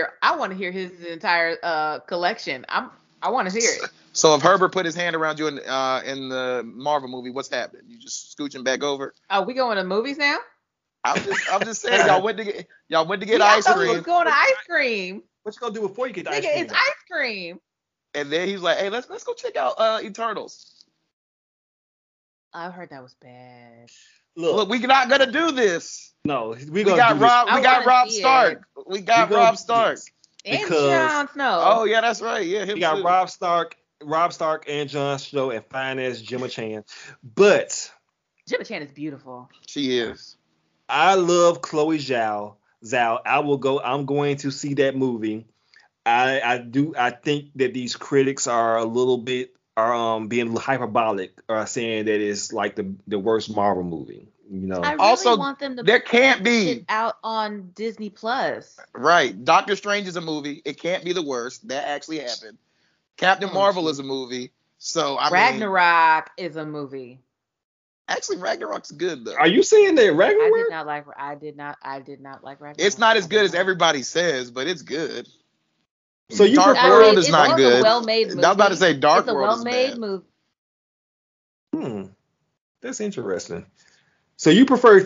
hear his entire collection. I want to hear it. So if Herbert put his hand around you in the Marvel movie, what's happening? You just scooching back over? Oh, we going to movies now? I'm just saying, y'all went to get ice cream. We was going to ice cream. What you gonna do before you get the ice cream? Nigga, it's ice cream. And then he's like, hey, let's go check out Eternals. I heard that was bad. Look, we're not gonna do this. No, we got Rob Stark. And Jon Snow. Oh yeah, that's right. Yeah, him got Rob Stark and Jon Snow, and fine as Gemma Chan. But Gemma Chan is beautiful. She is. I love Chloe Zhao. I'm going to see that movie. I think that these critics are a little bit being hyperbolic, or saying that it's like the worst Marvel movie. You know, I really also want them to put it out on Disney Plus. Right. Doctor Strange is a movie. It can't be the worst. That actually happened. Captain Marvel is a movie. So Ragnarok is a movie. Actually, Ragnarok's good though. Are you saying that Ragnarok? I did not like Ragnarok. It's not as good as everybody says, but it's good. So you Dark World is not good. A well-made movie. I was about to say Dark World is bad. It's a well-made movie. That's interesting. So you prefer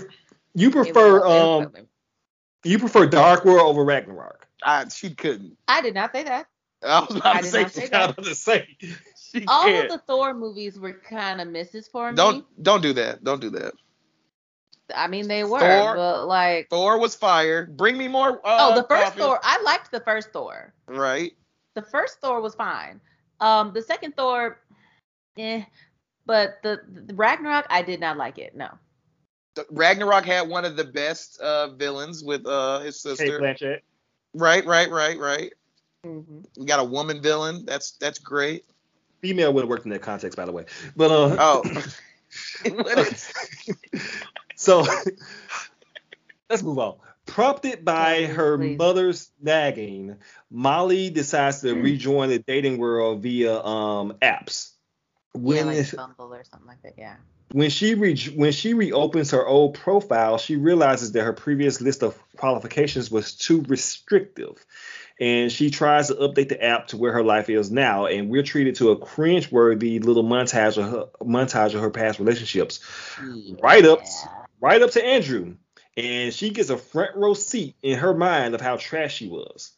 Dark World over Ragnarok? She couldn't. I did not say that. I was about to say. All of the Thor movies were kind of misses for me. Don't do that. Don't do that. I mean, they were, but Thor was fire. Bring me more. The first coffee. Thor. I liked the first Thor. Right. The first Thor was fine. The second Thor, but the Ragnarok, I did not like it. No. Ragnarok had one of the best villains with his sister. Kate Blanchett. Right. Mm-hmm. You got a woman villain. That's great. Female would have worked in that context, by the way. But so let's move on. Prompted by her mother's nagging, Molly decides to rejoin the dating world via apps. Like Bumble or something like that. Yeah. When she reopens her old profile, she realizes that her previous list of qualifications was too restrictive, and she tries to update the app to where her life is now. And we're treated to a cringe-worthy little montage of her past relationships, right up to Andrew, and she gets a front row seat in her mind of how trash she was.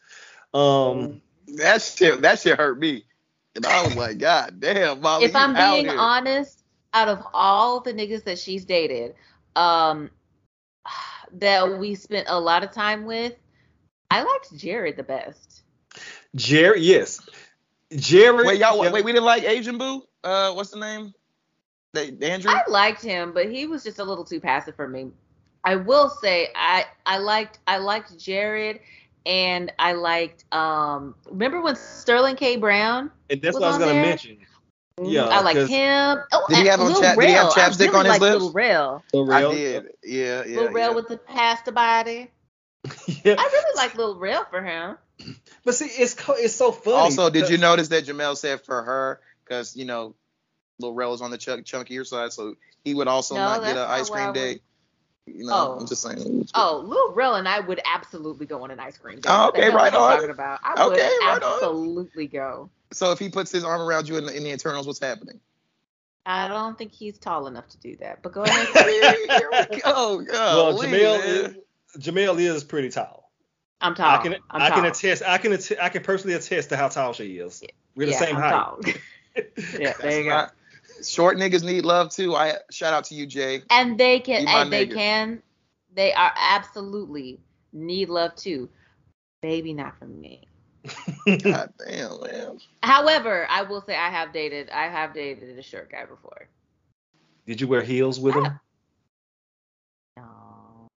That shit hurt me, and I was like, God damn, Molly. If I'm being honest. Out of all the niggas that she's dated, that we spent a lot of time with, I liked Jared the best. Jared, yes. Jared. Wait, we didn't like Asian Boo? What's the name? Andrew? I liked him, but he was just a little too passive for me. I will say I liked Jared, and I liked remember when Sterling K. Brown? And that's what I was gonna mention. Yeah, I like him. Oh, did he have chapstick really on his lips? Lil Rel. I did. Yeah. Lil Rel with the pasta body. Yeah. I really like Lil Rel for him. But see, it's so funny. Also, did you notice that Jamel said for her, because you know, Lil Rel is on the chunkier side, so he would also not get an ice cream date. You know, I'm just saying. Oh, Lil Rel and I would absolutely go on an ice cream date. Oh, okay, right on. Talking about. I would absolutely go. So if he puts his arm around you in the internals, what's happening? I don't think he's tall enough to do that. But go ahead. Here we go. Well, Jamel is pretty tall. I'm tall. I can personally attest to how tall she is. We're the same height. Yeah, there you go. Short niggas need love too. I shout out to you, Jay. And they can. They are absolutely need love too. Maybe not from me. God damn, man. However, I will say I have dated a short guy before. Did you wear heels with him? No.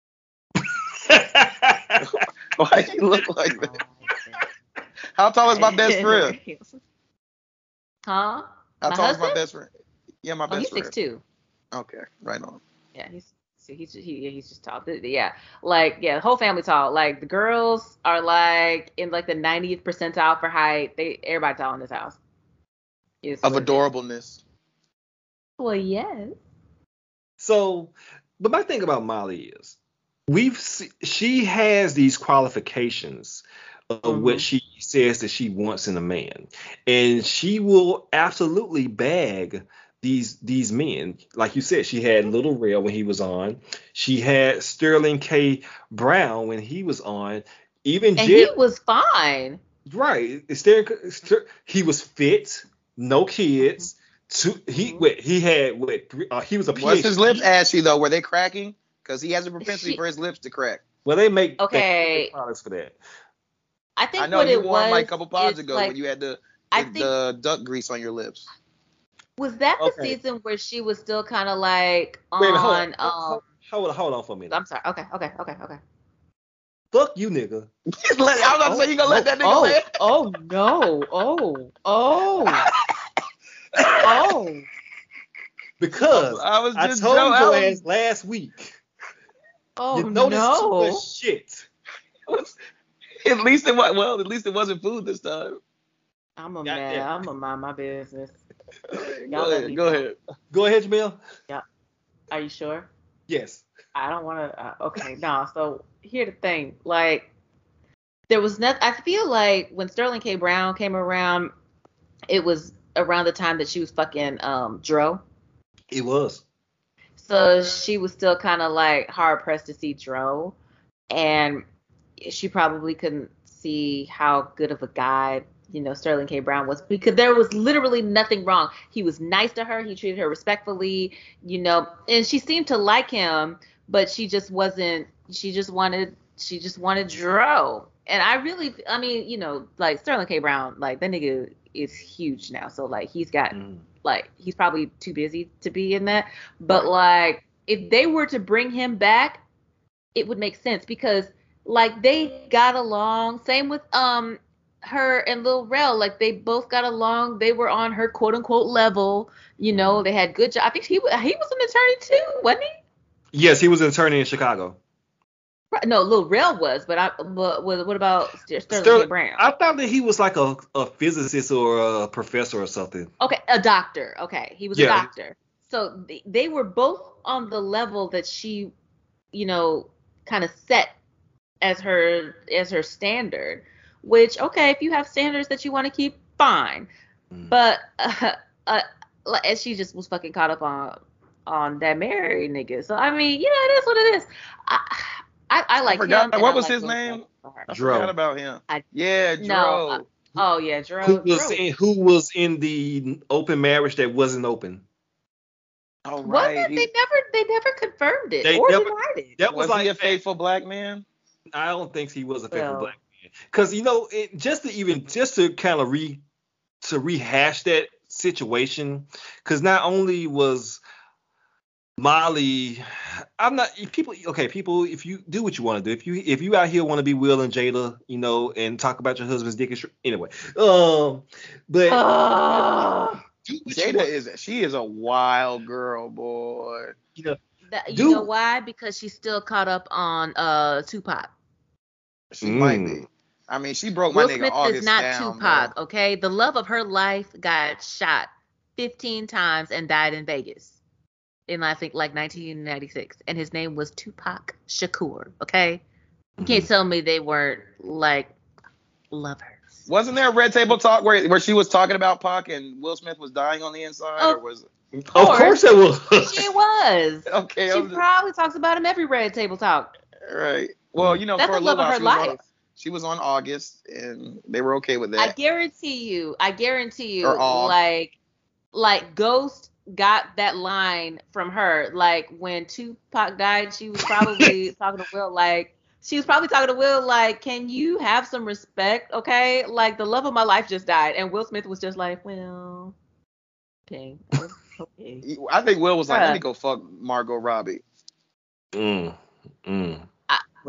Why do you look like that? How tall is my best friend? Huh? How tall is my best friend? Yeah, my best friend. He's 6'2". Okay, right on. Yeah, he's just tall. Yeah, the whole family tall. Like the girls are in the 90th percentile for height. Everybody tall in this house. Of adorableness. Well, yes. So, but my thing about Molly is, she has these qualifications of what she says that she wants in a man, and she will absolutely bag these men. Like you said, she had Lil Rel when he was on. She had Sterling K. Brown when he was on. He was fine. Right. He was fit, no kids. He was a PhD. Was his lips ashy though? Were they cracking? Because he has a propensity for his lips to crack. Well, they make products for that. I think a couple pods ago when you had the duck grease on your lips. Was that the season where she was still kind of on? Wait, hold on for a minute. I'm sorry. Okay. Fuck you, nigga. I was about to say, you gonna let that nigga live? Oh no. Oh. Because I told your ass last week. Oh, no. This shit. At least it wasn't food this time. I'm a mind my business. Go ahead, Jamel. Yeah. Are you sure? Yes. I don't want to. Okay, no. So here's the thing. Like, there was nothing. I feel like when Sterling K. Brown came around, it was around the time that she was fucking Dro. It was. So she was still kind of like hard pressed to see Dro, and she probably couldn't see how good of a guy, you know, Sterling K. Brown was, because there was literally nothing wrong. He was nice to her. He treated her respectfully, you know, and she seemed to like him, but she just wasn't, she just wanted Dro. And like Sterling K. Brown, like that nigga is huge now. So like he's got, like he's probably too busy to be in that. But like if they were to bring him back, it would make sense because like they got along. Same with, her and Lil Rel, like they both got along. They were on her quote unquote level, you know. They had good job. I think he was an attorney too, wasn't he? Yes, he was an attorney in Chicago. No, Lil Rel was, but what about Sterling K. Brown? I thought that he was like a physicist or a professor or something. Okay, a doctor. Okay, he was a doctor. So they were both on the level that she, you know, kind of set as her standard. Which, okay, if you have standards that you want to keep, fine. But she just was fucking caught up on that married nigga. So, I mean, you know, it is what it is. I like him. What was his name? Dro. I forgot about him. Dro. No, Dro. Who was in the open marriage that wasn't open? Oh, right. Wasn't they never confirmed it or denied it. That was like he a faithful black man? I don't think he was a faithful black man. Because, you know, to rehash that situation, because not only was Molly, if you do what you want to do, if you out here want to be Will and Jada, you know, and talk about your husband's dick anyway. But Jada is a wild girl, boy. You know, know why? Because she's still caught up on Tupac. She might be. I mean, she broke my Will Smith nigga August is not down, Tupac, bro. Okay? The love of her life got shot 15 times and died in Vegas in, I think, like 1996. And his name was Tupac Shakur, okay? You can't tell me they weren't, like, lovers. Wasn't there a Red Table Talk where she was talking about Pac and Will Smith was dying on the inside? Of course it was. She was. Okay. She probably talks about him every Red Table Talk. Right. Well, you know, that's for a little while, she was on August, and they were okay with that. I guarantee you, like Ghost got that line from her. Like when Tupac died, she was probably talking to Will. Like she was probably talking to Will. Like, can you have some respect, okay? Like the love of my life just died, and Will Smith was just like, well, okay. I think Will was like, let me go fuck Margot Robbie.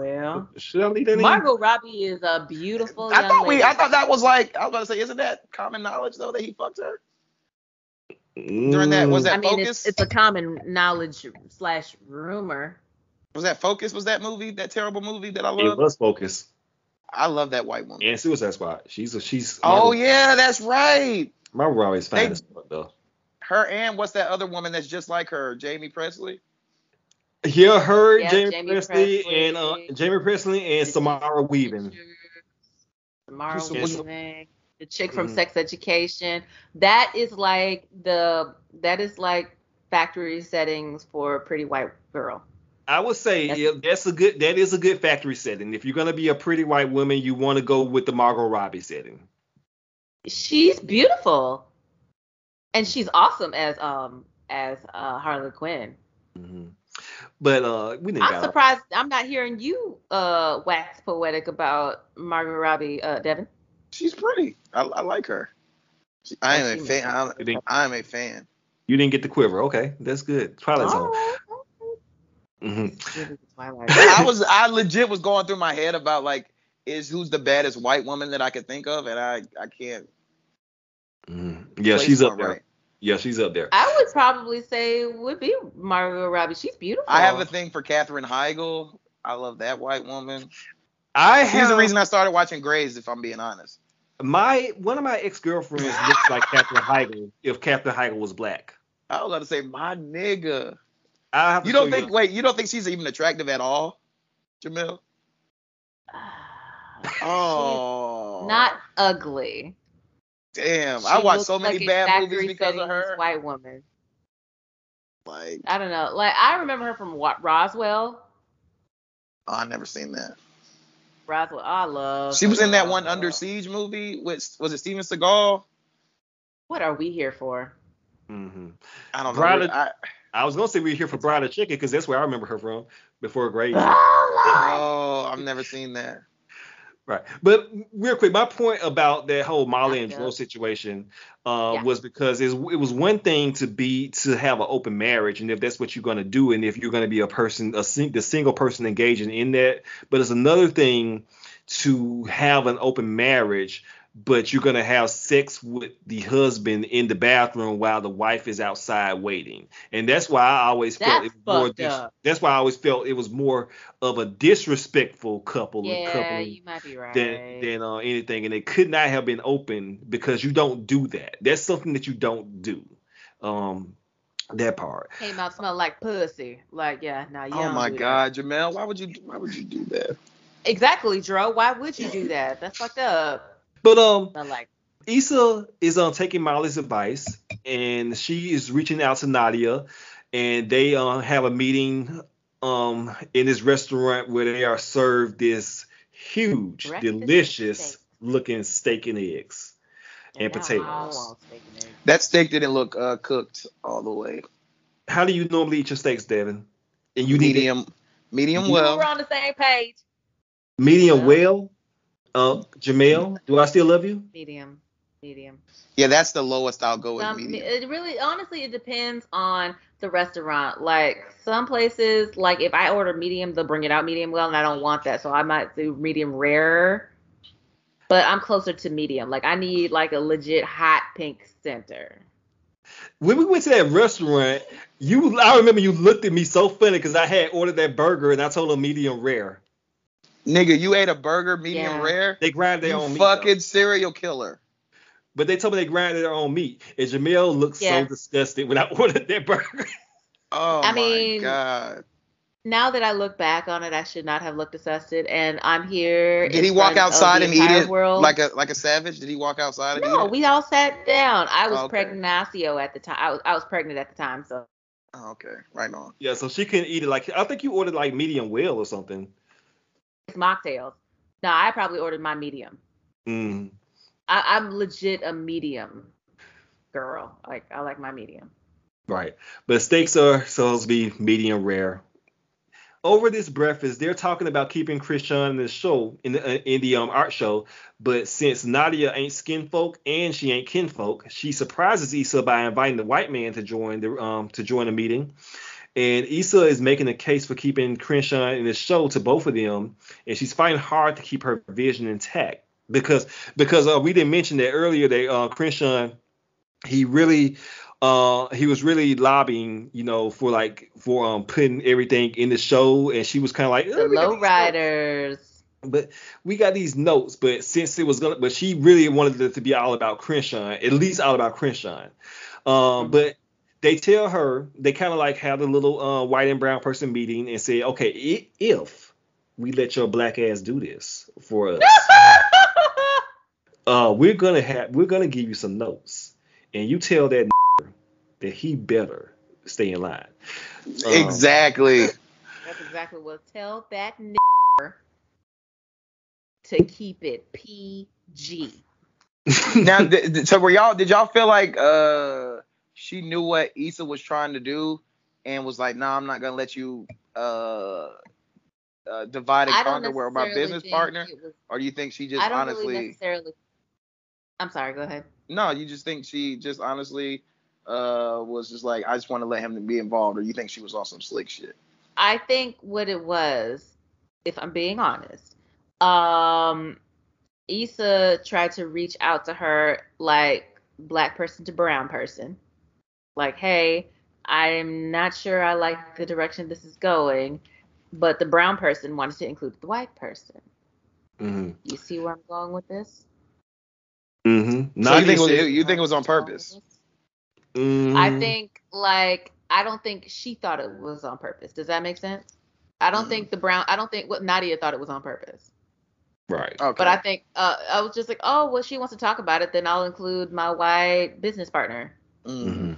Well, should I leave that Margot Robbie is a beautiful young lady. I thought that was like, I was going to say, isn't that common knowledge, though, that he fucked her? During that, was that Focus? I mean, it's a common knowledge / rumor. Was that Focus? Was that movie, that terrible movie that I loved? It was Focus. I love that white woman. And Suicide Squad. She's. Oh, yeah, that's right. Margot Robbie's fine as fuck, though. Her and what's that other woman that's just like her, Jamie Presley? Jamie Presley and Samara Weaving. Samara Weaving, the chick from Sex Education. That is like factory settings for a pretty white girl. I would say that is a good factory setting. If you're gonna be a pretty white woman, you want to go with the Margot Robbie setting. She's beautiful, and she's awesome as Harley Quinn. Mm-hmm. But I'm surprised I'm not hearing you wax poetic about Margot Robbie, Devin. She's pretty. I like her. I am a fan. You didn't get the quiver. Okay, that's good. Twilight Zone. Right. Mm-hmm. I legit was going through my head about like who's the baddest white woman that I could think of, and I can't. Yeah, she's up there. Right. Yeah, she's up there. I would probably say would be Margot Robbie. She's beautiful. I have a thing for Katherine Heigl. I love that white woman. Here's the reason I started watching Grey's, if I'm being honest. One of my ex-girlfriends looks like Katherine Heigl if Katherine Heigl was black. I was about to say, my nigga. You don't think she's even attractive at all, Jamel? Oh. Not ugly. Damn, I watched so many bad movies because of her. White woman. Like, I don't know. Like, I remember her from Roswell. Oh, I never seen that. Roswell, I love. She was in that one Under Siege movie with, was it Steven Seagal? What are we here for? Mm-hmm. I don't know. I was gonna say we're here for Bride of Chicken because that's where I remember her from before Grey's. Oh, I've never seen that. Right, but real quick, my point about that whole Molly and Joel situation was because it was one thing to have an open marriage, and if that's what you're going to do, and if you're going to be the single person engaging in that, but it's another thing to have an open marriage, but you're going to have sex with the husband in the bathroom while the wife is outside waiting, and that's why I always felt it was more of a disrespectful couple. Yeah, you might be right. Than anything, and it could not have been open because you don't do that. That's something that you don't do. That part. Came out smell like pussy. Like, yeah, now you. Oh my God, that. Jamel, why would you do that? Exactly, Dro. Why would you do that? That's fucked up. But Issa is taking Molly's advice, and she is reaching out to Nadia, and they have a meeting in this restaurant where they are served this huge, delicious looking steak and eggs and potatoes. That steak didn't look cooked all the way. How do you normally eat your steaks, Devin? And you medium well. We're on the same page. Medium well. Jamel, do I still love you? Medium. Yeah, that's the lowest I'll go with medium. It really, honestly, it depends on the restaurant. Like, some places, like, if I order medium, they'll bring it out medium well, and I don't want that, so I might do medium rare. But I'm closer to medium. Like, I need, like, a legit hot pink center. When we went to that restaurant, I remember you looked at me so funny because I had ordered that burger, and I told them medium rare. Nigga, you ate a burger medium rare? They grind their own meat. Fucking serial killer. But they told me they grinded their own meat. And Jamel looked so disgusted when I ordered that burger. Oh, my God. Now that I look back on it, I should not have looked disgusted. And I'm here. Did he walk outside and eat it like a savage? Did he walk outside and eat it? No, we all sat down. I was pregnancio at the time. I was pregnant at the time, so. Oh, okay. Right on. Yeah, so she couldn't eat it. Like, I think you ordered like medium well or something. Mocktails. No, I probably ordered my medium. Mm. I'm legit a medium girl. Like, I like my medium. Right. But steaks are supposed to be medium rare. Over this breakfast, they're talking about keeping Crenshaw in the show, in the art show. But since Nadia ain't skinfolk and she ain't kinfolk, she surprises Issa by inviting the white man to join the meeting. And Issa is making a case for keeping Crenshaw in the show to both of them, and she's fighting hard to keep her vision intact because we didn't mention that earlier that Crenshaw, he was really lobbying, you know, for putting everything in the show, and she was kind of like the lowriders. But we got these notes, but since it was but she really wanted it to be all about Crenshaw, at least all about Crenshaw, but. They tell her, they kind of like have the little white and brown person meeting and say, okay, if we let your black ass do this for us, we're gonna give you some notes, and you tell that that he better stay in line. Exactly. That's exactly what. Tell that to keep it PG. Now, so were y'all? Did y'all feel like? She knew what Issa was trying to do and was like, I'm not going to let you divide and conquer with my business partner. Or do you think she just I'm sorry, go ahead. No, you just think she just honestly was just like, I just want to let him be involved. Or you think she was on some slick shit? I think what it was, if I'm being honest, Issa tried to reach out to her like black person to brown person. like, hey, I'm not sure I like the direction this is going, but the brown person wanted to include the white person. Mm-hmm. You see where I'm going with this? Mm-hmm. No, so you think it was on purpose? Mm-hmm. I think, like, I don't think she thought it was on purpose. Does that make sense? I don't think Nadia thought it was on purpose. Right. Okay. But I think I was just like, oh, well, she wants to talk about it, then I'll include my white business partner. Mm-hmm.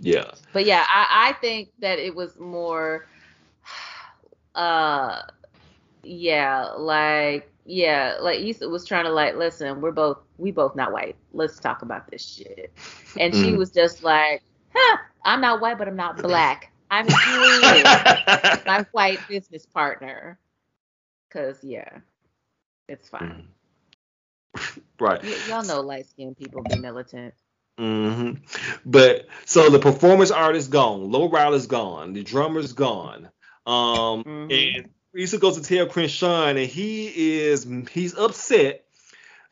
Yeah. But yeah, I think that it was more, like Issa was trying to like, listen, we both not white. Let's talk about this shit. And she was just like, huh, I'm not white, but I'm not black. I'm including my white business partner. 'Cause yeah, it's fine. Right. Y'all know light-skinned people be militant. Mm-hmm. But so the performance artist gone, Lil Rel is gone, the drummer's gone, and Issa goes to tell Crenshaw, and he's upset.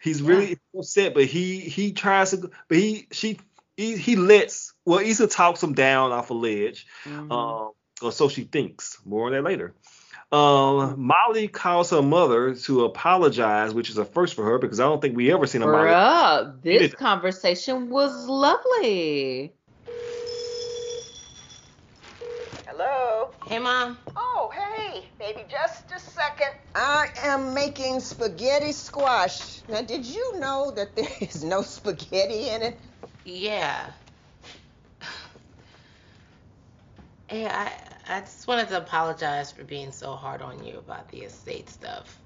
He's really upset, but he lets Issa talks him down off a ledge, or so she thinks. More on that later. Molly calls her mother to apologize, which is a first for her because I don't think we ever seen a Molly. Bruh, this conversation was lovely. Hello. Hey, Mom. Oh, hey, baby, just a second. I am making spaghetti squash. Now, did you know that there is no spaghetti in it? Yeah. Hey, I just wanted to apologize for being so hard on you about the estate stuff.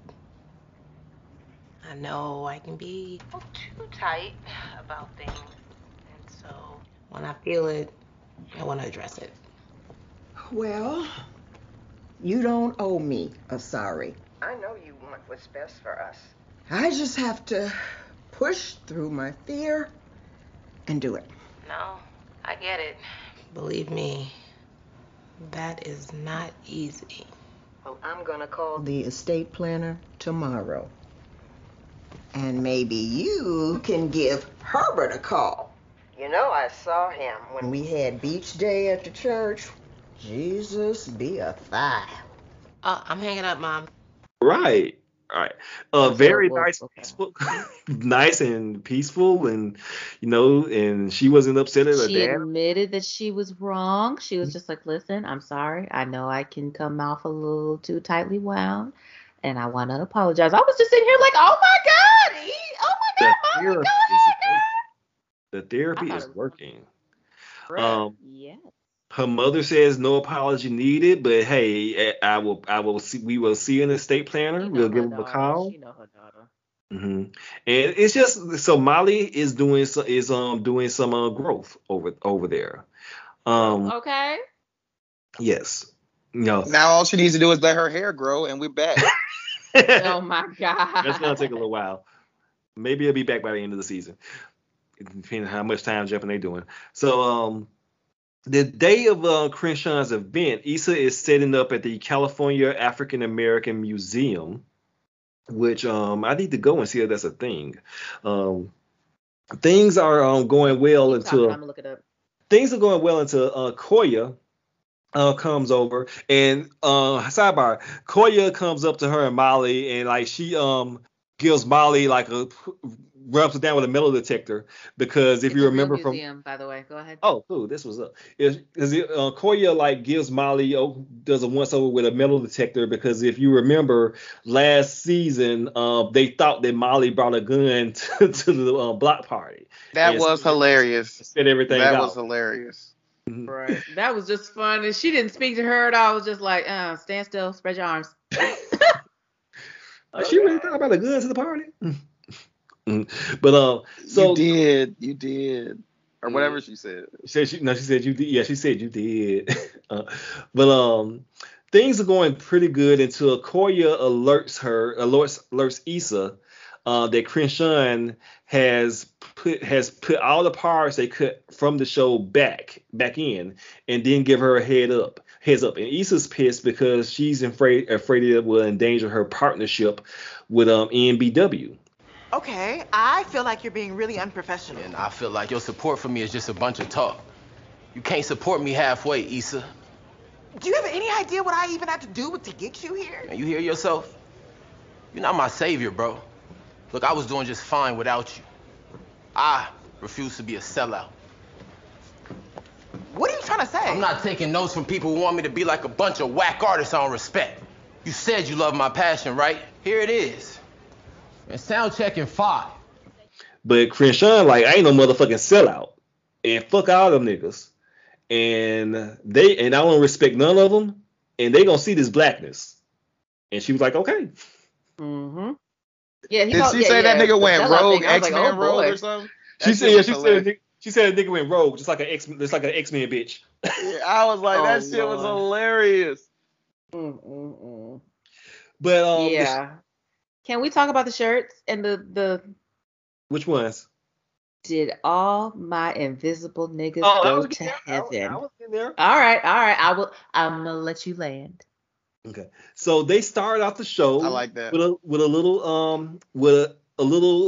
I know I can be too tight about things, and so when I feel it, I want to address it. Well, you don't owe me a sorry. I know you want what's best for us. I just have to push through my fear and do it. No, I get it. Believe me. That is not easy. Well, I'm gonna call the estate planner tomorrow. And maybe you can give Herbert a call. You know, I saw him when we had beach day at the church. Jesus be a fire. I'm hanging up, Mom. Right. All right. Very nice, peaceful, nice and peaceful, and you know, and she wasn't upset at her dad. She admitted that she was wrong. She was just like, "Listen, I'm sorry. I know I can come off a little too tightly wound, and I want to apologize." I was just sitting here like, "Oh my God, oh my God, Molly, go ahead, girl." The therapy is working. Yes. Her mother says no apology needed, but hey, I will see. We will see an estate planner. We'll give him a call. She know her daughter. Mm-hmm. And it's just so Molly is doing some growth over there. Okay. Yes. No. Now all she needs to do is let her hair grow, and we're back. Oh my God. That's gonna take a little while. Maybe it'll be back by the end of the season, depending on how much time jumping they're doing. So The day of Crenshaw's event, Issa is setting up at the California African American Museum, which I need to go and see if that's a thing. Things are going well until Koya comes over, and sidebar, Koya comes up to her and Molly, and like she gives Molly like a rubs it down with a metal detector because if it's you remember a real museum, from by the way, go ahead. Oh, cool, this was up. Koya like gives Molly does a once over with a metal detector because if you remember last season, they thought that Molly brought a gun to the block party. That was hilarious. Set everything. That was hilarious. Mm-hmm. Right, that was just fun, and she didn't speak to her at all. It was just like, stand still, spread your arms. She really thought about a gun to the party. But so you did, or whatever she said. She said you did. Yeah, she said you did. But things are going pretty good until Koya alerts Issa that Crenshaw has put all the parts they cut from the show back in, and then give her a heads up. And Issa's pissed because she's afraid it will endanger her partnership with NBW. Okay, I feel like you're being really unprofessional. And I feel like your support for me is just a bunch of talk. You can't support me halfway, Issa. Do you have any idea what I even had to do to get you here? You hear yourself? You're not my savior, bro. Look, I was doing just fine without you. I refuse to be a sellout. What are you trying to say? I'm not taking notes from people who want me to be like a bunch of whack artists on respect. You said you love my passion, right? Here it is. And sound checking 5. But Crenshaw, like, I ain't no motherfucking sellout. And fuck all them niggas. And I don't respect none of them. And they gonna see this blackness. And she was like, okay. Mm-hmm. Yeah, he Did she say that nigga went rogue, X-Men like, oh, rogue or something? She said nigga went rogue, just like an X-Men bitch. Yeah, I was like, that shit was hilarious. But yeah. Can we talk about the shirts and the which ones? Did all my invisible niggas go to heaven? I was in there. All right. I'm gonna let you land. Okay, so they started off the show. I like that. With a little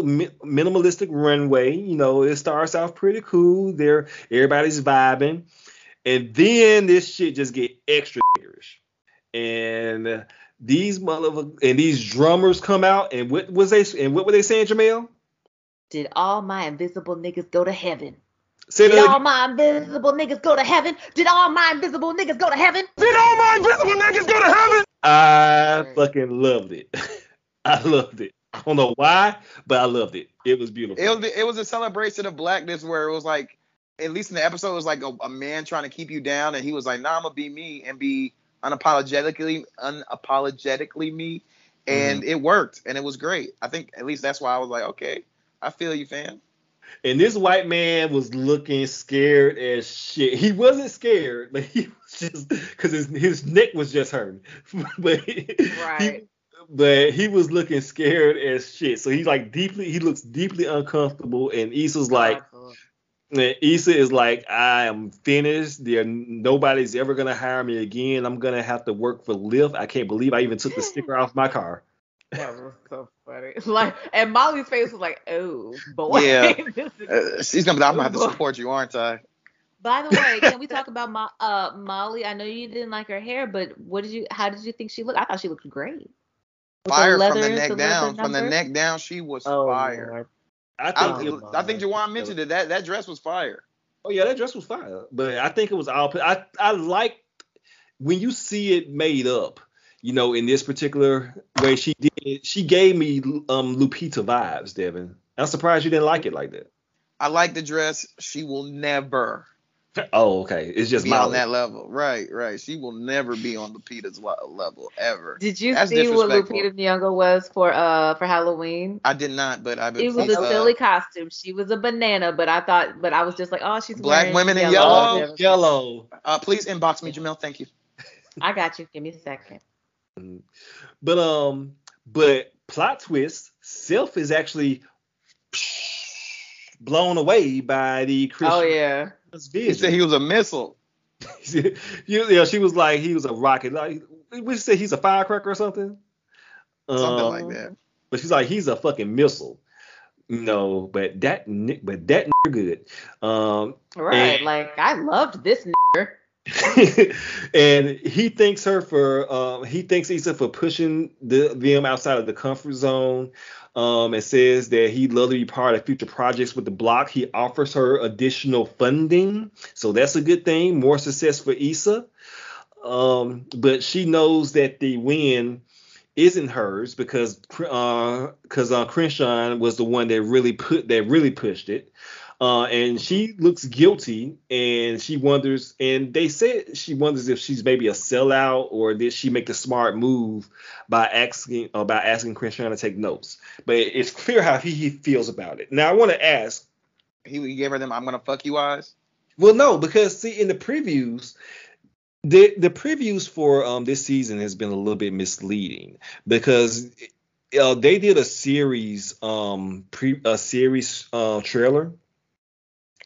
minimalistic runway. You know, it starts off pretty cool. There, everybody's vibing, and then this shit just get extra niggerish. And these motherfuckers and these drummers come out, and what were they saying, Jamel? Did all my invisible niggas go to heaven? Did all my invisible niggas go to heaven? Did all my invisible niggas go to heaven? Did all my invisible niggas go to heaven? I fucking loved it. I loved it. I don't know why, but I loved it. It was beautiful. It was a celebration of blackness where it was like, at least in the episode, it was like a man trying to keep you down, and he was like, nah, I'm gonna be me and be unapologetically me, and it worked, and it was great. I think at least that's why I was like, okay, I feel you, fam. And this white man was looking scared as shit. He wasn't scared, but he was just because his neck was just hurting. But he was looking scared as shit. So he looks deeply uncomfortable. And Issa's like, I am finished. Nobody's ever gonna hire me again. I'm gonna have to work for Lyft. I can't believe I even took the sticker off my car. That was so funny. Like, and Molly's face was like, "Oh, boy." Yeah. I'm gonna have to support you, aren't I? By the way, can we talk about my Molly? I know you didn't like her hair, but how did you think she looked? I thought she looked great. With fire leather, from the neck down. From the neck down, she was fire. I think Juwan mentioned it. That dress was fire. Oh yeah, that dress was fire. But I think it was all. I liked when you see it made up. You know, in this particular way she did, she gave me Lupita vibes, Devin. I'm surprised you didn't like it like that. I like the dress. She will never. Oh, okay. It's just Molly. On that level. Right. She will never be on Lupita's level ever. Did you see what Lupita Nyong'o was for Halloween? I did not, but I've been. It was a silly costume. She was a banana, but I was just like, oh, she's black women in yellow. Yellow. Please inbox me, Jamel. Thank you. I got you. Give me a second. But plot twist, Sylph is actually blown away by the Christian. Oh yeah, vision. He said he was a missile. She was like he was a rocket. Like, we say he's a firecracker or something. Something like that. But she's like he's a fucking missile. No, but that good. Right, like I loved this. And he thanks Issa for pushing them outside of the comfort zone, and says that he'd love to be part of future projects with The Block. He offers her additional funding, so that's a good thing. More success for Issa, but she knows that the win isn't hers because Crenshaw was the one that really pushed it. And she looks guilty, and she wonders, and they said she wonders if she's maybe a sellout or did she make the smart move by asking Crenshaw to take notes. But it's clear how he feels about it. Now I want to ask, he gave her them "I'm gonna fuck you" eyes. Well, no, because see in the previews, the previews for this season has been a little bit misleading because they did a series trailer.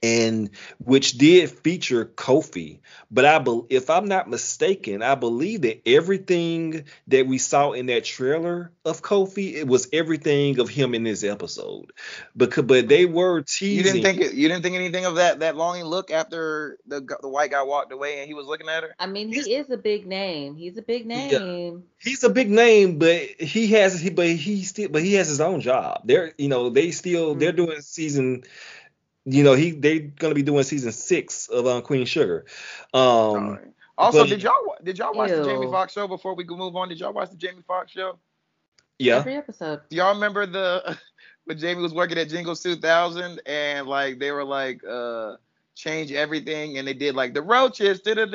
and which did feature Kofi. But if I'm not mistaken, I believe that everything that we saw in that trailer of Kofi, it was everything of him in this episode. But they were teasing. You didn't think anything of that longing look after the white guy walked away and he was looking at her? I mean, he is a big name. He's a big name. Yeah, he's a big name, but he has his own job. They're doing season. They're gonna be doing season 6 of Queen Sugar. Also, did y'all watch the Jamie Foxx show before we move on? Did y'all watch the Jamie Foxx show? Yeah. Every episode. Do y'all remember when Jamie was working at Jingles 2000 and like they were like change everything and they did like the roaches, get out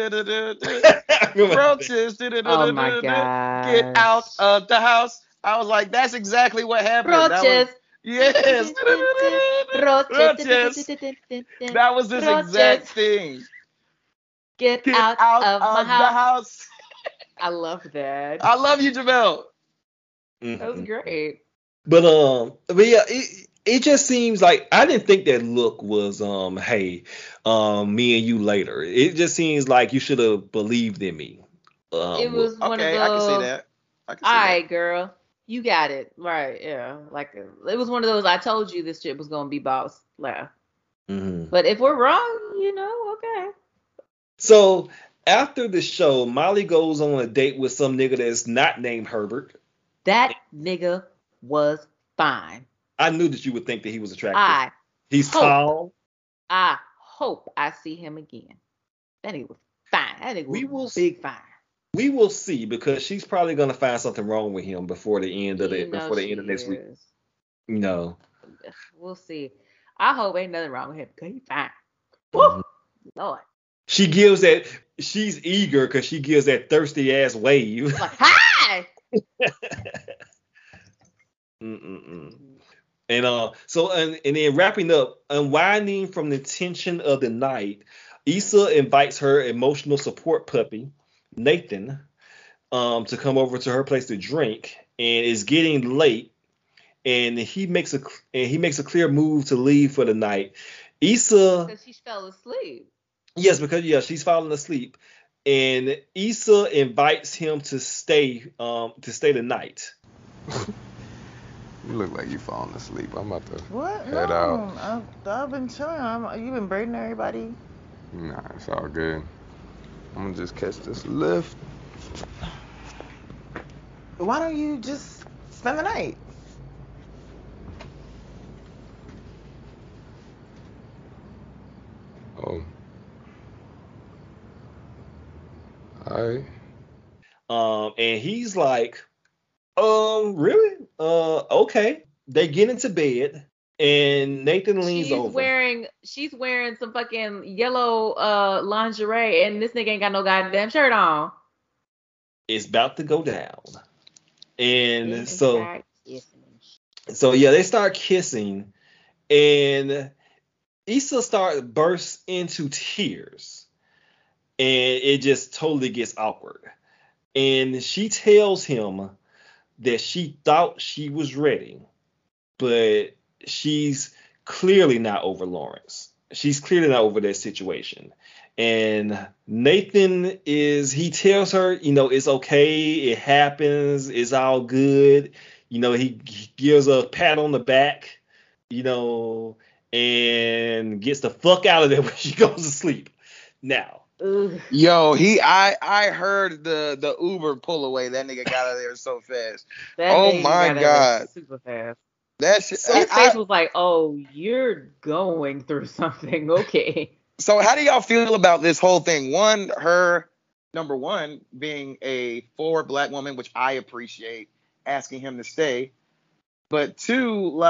of the house. I was like, that's exactly what happened. Roaches. Yes. Roaches. That was this exact thing. Get out of my house. I love that. I love you, Jamel. Mm-hmm. That was great. But yeah, it just seems like I didn't think that look was me and you later. It just seems like you should have believed in me. It was one of those. I can see that. All right, girl. You got it. Right. Yeah. Like, it was one of those, I told you this shit was going to be boss laugh. Mm-hmm. But if we're wrong, okay. So after the show, Molly goes on a date with some nigga that's not named Herbert. That nigga was fine. I knew that you would think that he was attractive. He's tall. I hope I see him again. That nigga was fine. That nigga was big fine. We will see, because she's probably gonna find something wrong with him before the end of next week. We'll see. I hope ain't nothing wrong with him because he's fine. Mm-hmm. Woo! Lord. She's eager because she gives that thirsty ass wave. Like, hi. And then wrapping up, unwinding from the tension of the night, Issa invites her emotional support puppy, Nathan, to come over to her place to drink, and it's getting late, and he makes a clear move to leave for the night. Issa, because she fell asleep. Yes, because she's fallen asleep, and Issa invites him to stay the night. You look like you falling asleep. I'm about to head out. I've been chilling. You've been braiding everybody. Nah, it's all good. I'm gonna just catch this lift. Why don't you just spend the night? Oh. Alright. And he's like, really? Okay. They get into bed and Nathan leans over. She's wearing some fucking yellow lingerie, and this nigga ain't got no goddamn shirt on. It's about to go down, and so they start kissing, and Issa bursts into tears, and it just totally gets awkward, and she tells him that she thought she was ready, but she's clearly not over Lawrence. She's clearly not over that situation. And Nathan he tells her, it's okay. It happens. It's all good. He gives a pat on the back, and gets the fuck out of there when she goes to sleep. Now. Yo, I heard the Uber pull away. That nigga got out of there so fast. Oh my God. Super fast. That shit. His face was like, "Oh, you're going through something, okay." So, how do y'all feel about this whole thing? One, her number one being a forward black woman, which I appreciate, asking him to stay. But two,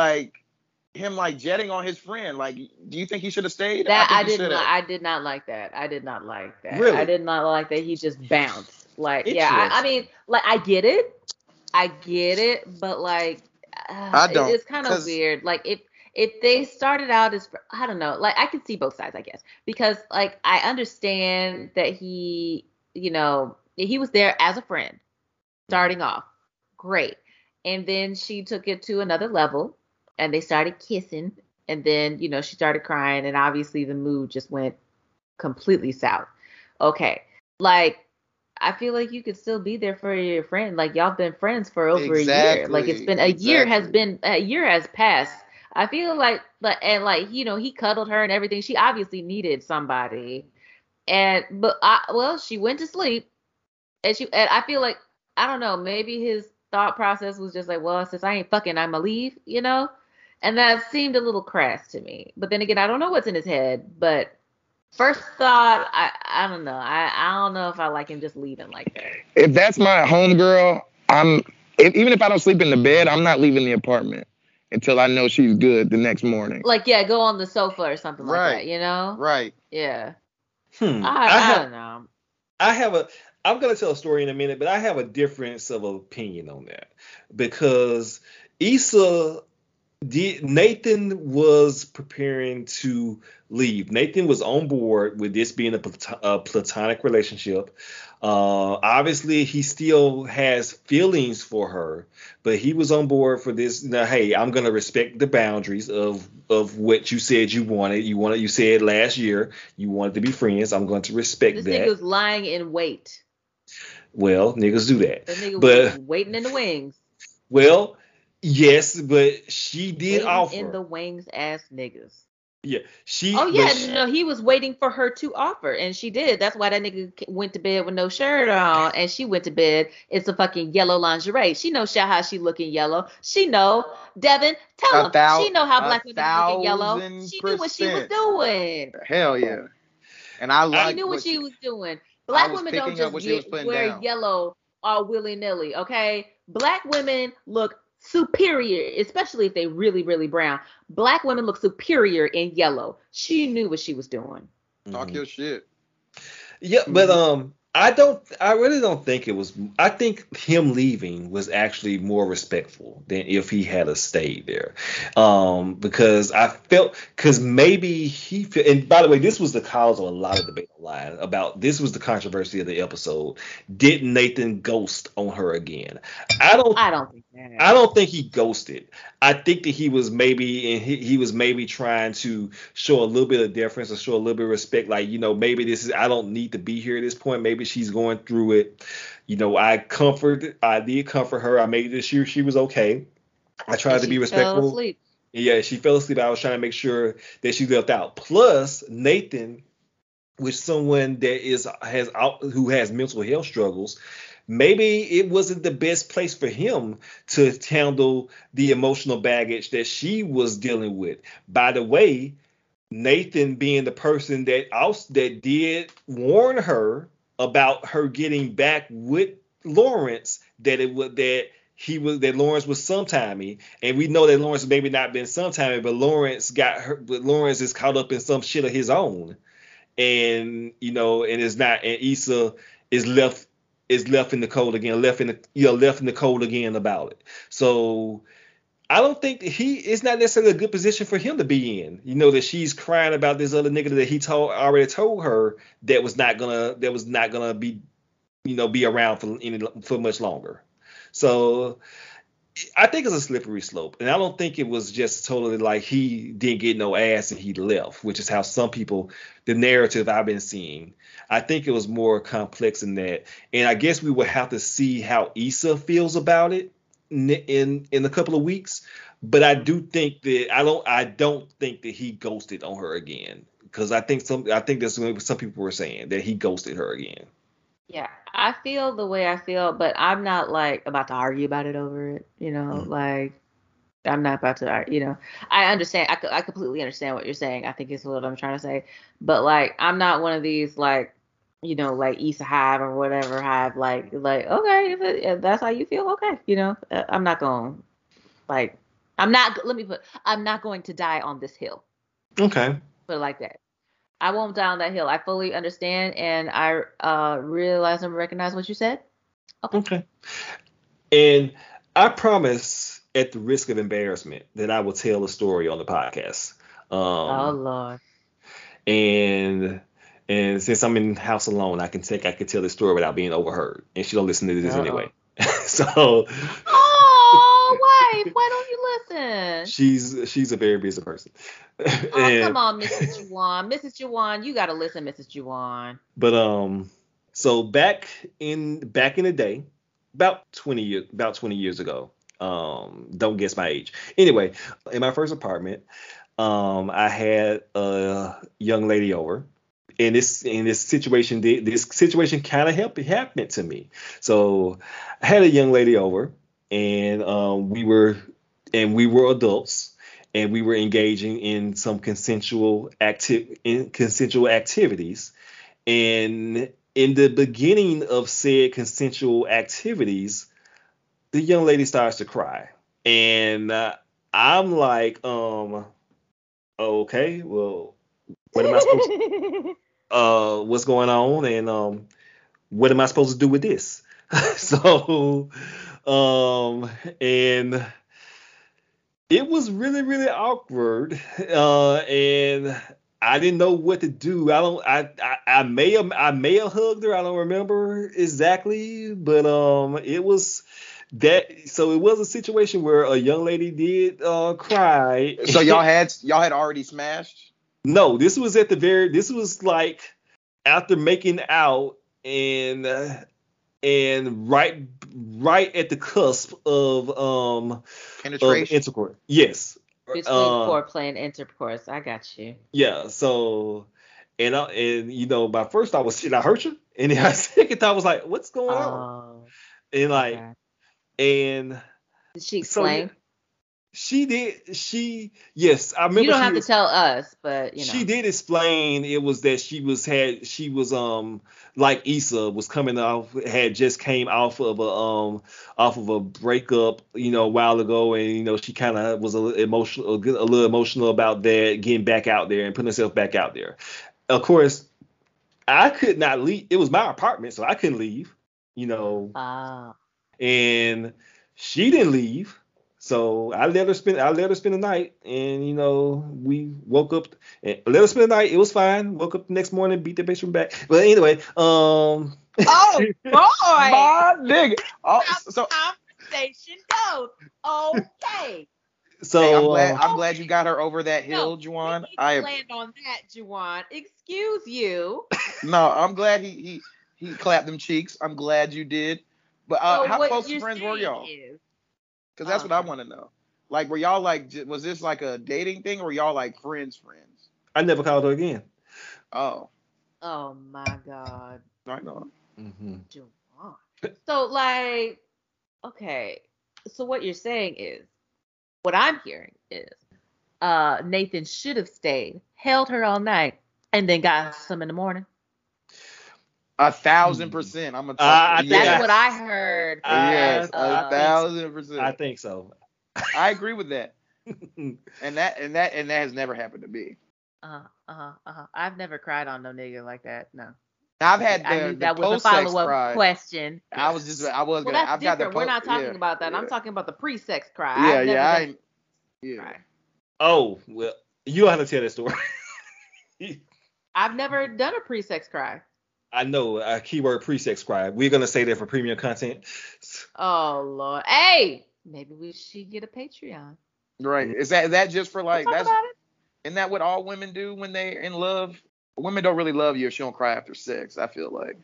him jetting on his friend. Like, do you think he should have stayed? I did not like that. Really? I did not like that. He just bounced. I get it, but I don't. It's kind of weird. Like, if they started out as, I don't know, I could see both sides, I guess, because I understand that he, he was there as a friend starting off. Great. And then she took it to another level and they started kissing And then, you know, she started crying, and obviously the mood just went completely south. Okay. Like, I feel like you could still be there for your friend. Like, y'all been friends for over a year. Like, it's been a year has passed. I feel like, and like, you know, he cuddled her and everything. She obviously needed somebody. And, but she went to sleep, and I feel like, I don't know, maybe his thought process was just like, well, since I ain't fucking, I'm gonna leave, you know? And that seemed a little crass to me. But then again, I don't know what's in his head. But first thought, I don't know. I don't know if I like him just leaving like that. If that's my homegirl, even if I don't sleep in the bed, I'm not leaving the apartment until I know she's good the next morning. Like, yeah, go on the sofa or something like that, you know? Right. Yeah. I don't know. I'm going to tell a story in a minute, but I have a difference of opinion on that. Because Nathan was preparing to leave. Nathan was on board with this being a platonic relationship. Obviously, he still has feelings for her, but he was on board for this. Now, hey, I'm going to respect the boundaries of what you said you wanted. You said last year you wanted to be friends. I'm going to respect that. This nigga's lying in wait. Well, niggas do that. The nigga was waiting in the wings. Well, yes, but she did offer. In the wings, ass niggas. Yeah, she. Oh yeah, no, he was waiting for her to offer, and she did. That's why that nigga went to bed with no shirt on, and she went to bed in some fucking yellow lingerie. She knows how she looking yellow. She know Devin. Tell him. She know how black women looking yellow. She knew what she was doing. Hell yeah, and I knew what she was doing. Black women don't just wear yellow all willy nilly. Okay, black women look superior, especially if they really, really brown. Black women look superior in yellow. She knew what she was doing. Talk your shit. Yeah, but I really don't think it was. I think him leaving was actually more respectful than if he had a stayed there, because maybe he. And by the way, this was the cause of a lot of debate online about. This was the controversy of the episode. Did Nathan ghost on her again? I don't think he ghosted. I think that he was maybe trying to show a little bit of deference or show a little bit of respect. Like, you know, maybe this is, I don't need to be here at this point. Maybe she's going through it. You know, I did comfort her. I made it sure she was okay. I tried to be respectful. Fell asleep. Yeah, she fell asleep. I was trying to make sure that she left out. Plus, Nathan, which someone that who has mental health struggles, maybe it wasn't the best place for him to handle the emotional baggage that she was dealing with. By the way, Nathan being the person that did warn her about her getting back with Lawrence, that Lawrence was sometimey, and we know that Lawrence maybe not been sometimey, but Lawrence is caught up in some shit of his own, and you know, and it's not, and Issa is left in the cold again, left in the cold again about it. So I don't think it's not necessarily a good position for him to be in. You know, that she's crying about this other nigga that he already told her that was not gonna be, you know, be around for much longer. So I think it's a slippery slope, and I don't think it was just totally like he didn't get no ass and he left, which is how some people, the narrative I've been seeing. I think it was more complex than that, and I guess we will have to see how Issa feels about it in a couple of weeks. But I do think that I don't think that he ghosted on her again, because I think that's what some people were saying, that he ghosted her again. Yeah, I feel the way I feel, but I'm not like about to argue about it over it, you know, like I'm not about to argue, you know, I understand. I completely understand what you're saying. I think it's what I'm trying to say, but like, I'm not one of these, like, you know, like Issa Hive or whatever Hive, like, okay, if that's how you feel. Okay. You know, I'm not going to die on this hill. Okay. Put it like that. I won't die on that hill. I fully understand, and I realize and recognize what you said. Okay. And I promise, at the risk of embarrassment, that I will tell a story on the podcast. Oh Lord. And since I'm in the house alone, I can tell this story without being overheard, and she don't listen to this anyway. So. Oh, what? wife. Why don't you listen? She's a very busy person. Oh, come on, Mrs. Juwan. Mrs. Juwan, you gotta listen, Mrs. Juwan. But so back in the day, about 20 years ago. Don't guess my age. Anyway, in my first apartment, I had a young lady over. And this situation kind of happened to me. So I had a young lady over, and we were adults, and we were engaging in some consensual activities. And in the beginning of said consensual activities, the young lady starts to cry, and I'm like, okay, well, what am I supposed to? What's going on, and what am I supposed to do with this? So, and it was really, really awkward, and I didn't know what to do. I may have hugged her. I don't remember exactly, but it was that. So it was a situation where a young lady did cry. So y'all had already smashed. No, this was at the very. This was like after making out and right at the cusp of penetration, of intercourse. Yes, between foreplay and intercourse. I got you. Yeah. So and you know, my first thought was, "Should I hurt you?" And then my second thought was like, "What's going on?" And like, okay. And did she explain? So, she did. She, yes, I remember. You don't have to tell us, but you know. She did explain it was that she was like Issa was just came off of a breakup, you know, a while ago, and you know she kind of was a little emotional about that, getting back out there and putting herself back out there. Of course, I could not leave. It was my apartment, so I couldn't leave. You know, and she didn't leave. So I let her spend the night, and you know we woke up and let her spend the night. It was fine. Woke up the next morning, beat the bitch from back. But anyway, Oh boy, my nigga. Oh, so conversation goes. Okay. So hey, I'm glad you got her over that hill, Juwan. I land on that, Juwan. Excuse you. No, I'm glad he clapped them cheeks. I'm glad you did. But so how close friends were y'all? Because that's what I want to know. Like, were y'all like, was this like a dating thing, or were y'all like friends? I never called her again. Oh. Oh, my God. I know. Mm-hmm. So, like, okay. So what you're saying is, what I'm hearing is, Nathan should have stayed, held her all night, and then got some in the morning. 1,000%. I'm a. That's what I heard. Yes, 1,000%. I think so. I agree with that. and that has never happened to me. I've never cried on no nigga like that. No. I've had. I knew that was a follow-up question. I was. Well, that's different. We're not talking about that. Yeah. I'm talking about the pre-sex cry. Yeah. Oh well, you don't have to tell that story. I've never done a pre-sex cry. I know, keyword pre-sex cry. We're going to say that for premium content. Oh, Lord. Hey, maybe we should get a Patreon. Right. Is that just for like... We'll talk about it. Isn't that what all women do when they're in love? Women don't really love you if she don't cry after sex, I feel like.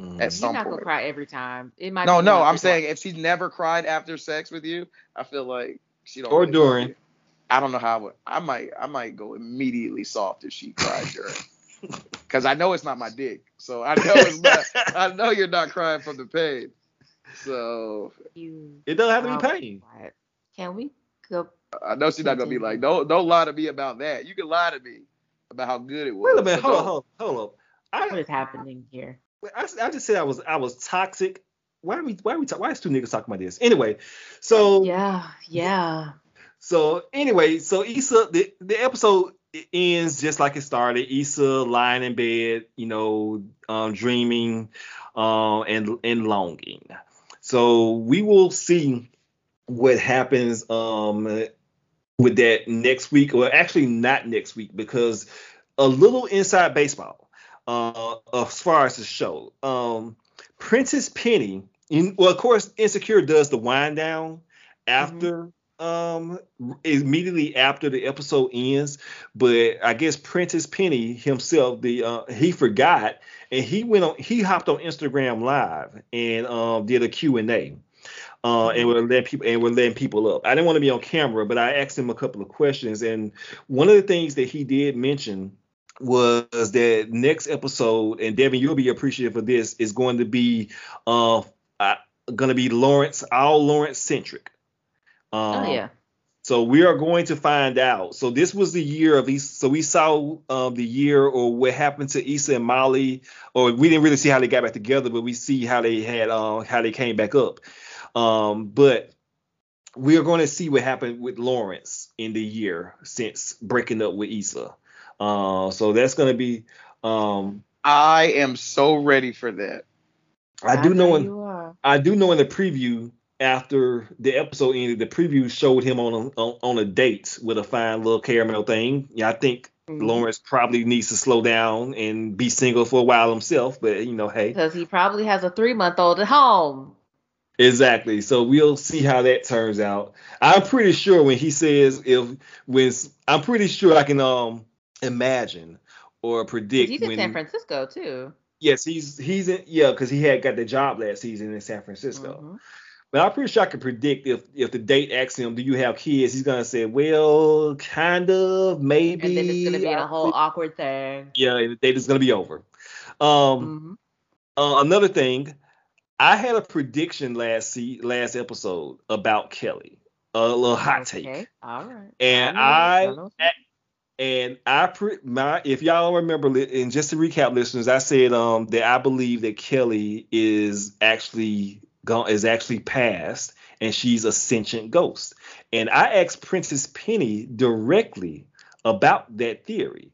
Mm-hmm. At some point. She's not going to cry every time. It might. No, I'm saying if she's never cried after sex with you, I feel like she don't... Or really during. I don't know how I would... I might go immediately soft if she cried during... Because I know it's not my dick, so I know it's not. I know you're not crying from the pain, so it doesn't have to be pain. Can we go? I know she's not gonna be like, don't lie to me about that. You can lie to me about how good it was. Wait a minute, hold up. What is happening here? I just said I was toxic. Why is two niggas talking about this anyway? So yeah. So Issa, the episode. It ends just like it started. Issa lying in bed, you know, dreaming and longing. So we will see what happens with that next week. Well, actually not next week, because a little inside baseball as far as the show. Prentice Penny, of course, Insecure does the wind down. after immediately after the episode ends. But I guess Prentice Penny himself, he forgot, and he hopped on Instagram Live and did a Q&A. And we're letting people up. I didn't want to be on camera, but I asked him a couple of questions. And one of the things that he did mention was that next episode, and Devin, you'll be appreciative of this, is going to be Lawrence, all Lawrence centric. So we are going to find out. So this was the year of Issa. So we saw the year, or what happened to Issa and Molly, or we didn't really see how they got back together, but we see how they had how they came back up. But we are going to see what happened with Lawrence in the year since breaking up with Issa. So that's going to be. I am so ready for that. I do know in the preview after the episode ended, the preview showed him on a date with a fine little caramel thing. Yeah, I think Lawrence probably needs to slow down and be single for a while himself. But hey, because he probably has a 3-month-old at home. Exactly. So we'll see how that turns out. I'm pretty sure I can imagine or predict. He's in San Francisco too. Yes, he's in, because he had got the job last season in San Francisco. Mm-hmm. But I'm pretty sure I can predict if the date asks him, "Do you have kids?" He's gonna say, "Well, kind of, maybe." And then it's gonna be a whole awkward thing. Yeah, the date is gonna be over. Another thing. I had a prediction last episode about Kelly, a little hot take. All right. And if y'all don't remember, and just to recap, listeners, I said that I believe that Kelly is actually passed, and she's a sentient ghost. And I asked Prentice Penny directly about that theory.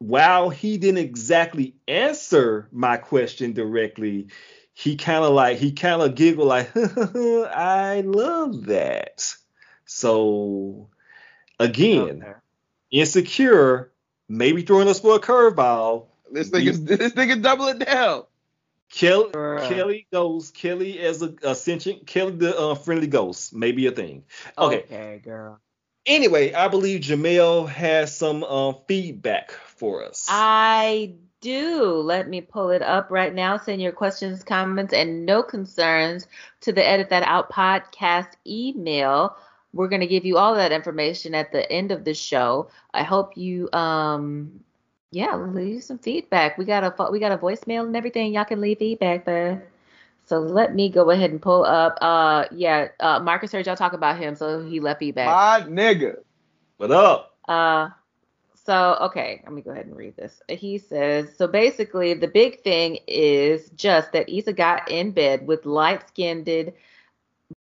While he didn't exactly answer my question directly, he kind of giggled like, I love that. So again, Insecure, maybe throwing us for a curveball. This nigga doubling down. Kelly as a sentient, Kelly the friendly ghost, maybe a thing. Okay, girl. Anyway, I believe Jamel has some feedback for us. I do. Let me pull it up right now. Send your questions, comments, and no concerns to the Edit That Out podcast email. We're going to give you all that information at the end of the show. I hope you leave some feedback. We got a voicemail and everything. Y'all can leave feedback there. So let me go ahead and pull up. Marcus heard y'all talk about him, so he left feedback. My nigga. What up? So, okay, let me go ahead and read this. He says, so basically the big thing is just that Issa got in bed with light-skinned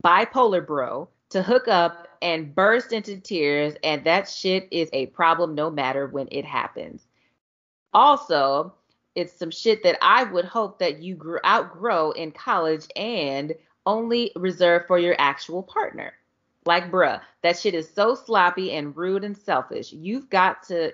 bipolar bro to hook up and burst into tears, and that shit is a problem no matter when it happens. Also, it's some shit that I would hope that you outgrow in college and only reserve for your actual partner. Like, bruh, that shit is so sloppy and rude and selfish. You've got to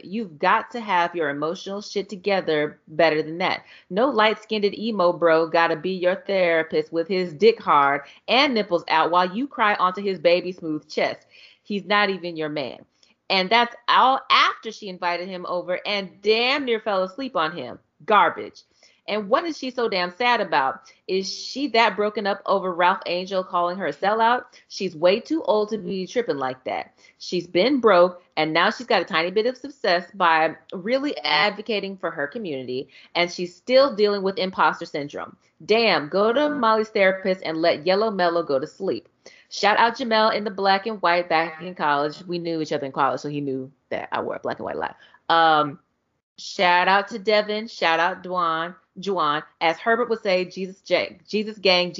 have your emotional shit together better than that. No light-skinned emo bro gotta be your therapist with his dick hard and nipples out while you cry onto his baby smooth chest. He's not even your man. And that's all after she invited him over and damn near fell asleep on him. Garbage. And what is she so damn sad about? Is she that broken up over Ralph Angel calling her a sellout? She's way too old to be tripping like that. She's been broke, and now she's got a tiny bit of success by really advocating for her community, and she's still dealing with imposter syndrome. Damn, go to Molly's therapist and let Yellow Mellow go to sleep. Shout out Jamel in the black and white back in college. We knew each other in college, so he knew that I wore black and white a lot. Shout out to Devin. Shout out Juwan, as Herbert would say, Jesus gang, Jesus gang,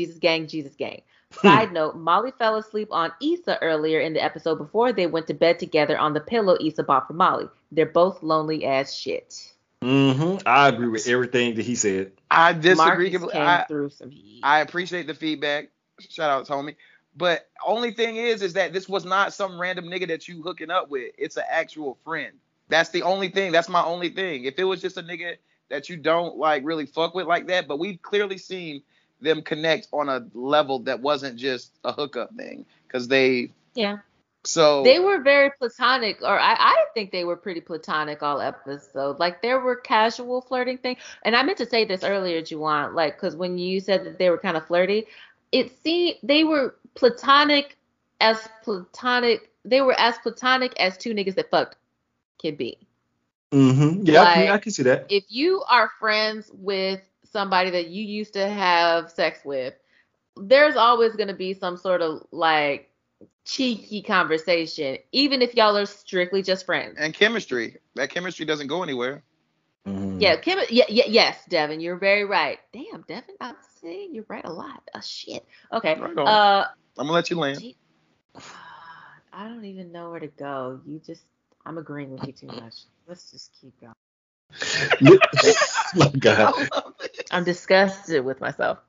Jesus gang. Side note, Molly fell asleep on Issa earlier in the episode before they went to bed together on the pillow Issa bought for Molly. They're both lonely as shit. Mm-hmm. I agree with everything that he said. I disagree. I appreciate the feedback. Shout out to homie. But only thing is that this was not some random nigga that you hooking up with. It's an actual friend. That's the only thing. That's my only thing. If it was just a nigga that you don't like really fuck with like that, but we've clearly seen them connect on a level that wasn't just a hookup thing. because they. Yeah. So they were very platonic, or I think they were pretty platonic all episode. Like, there were casual flirting things. And I meant to say this earlier, Juwan, like, because when you said that they were kind of flirty, it seemed they were platonic. They were as platonic as two niggas that fucked can be. Mm-hmm. Yeah, like, I can see that. If you are friends with somebody that you used to have sex with, there's always going to be some sort of, like, cheeky conversation, even if y'all are strictly just friends. And chemistry. That chemistry doesn't go anywhere. Mm. Yeah, yes, Devin, you're very right. Damn, Devin, I'm saying you're right a lot. Oh, shit. Okay. Right on. I'm going to let you land. I don't even know where to go. I'm agreeing with you too much. Let's just keep going. Oh, God. I'm disgusted with myself.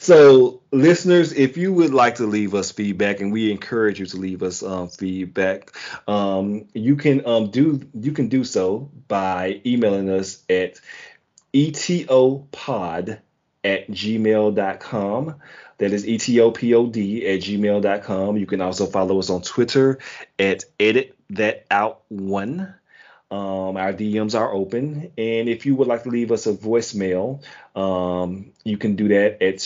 So, listeners, if you would like to leave us feedback, and we encourage you to leave us feedback, you can do so by emailing us at etopod@gmail.com. That is etopod@gmail.com. You can also follow us on Twitter at @editthatOut1. Our DMs are open, and if you would like to leave us a voicemail, you can do that at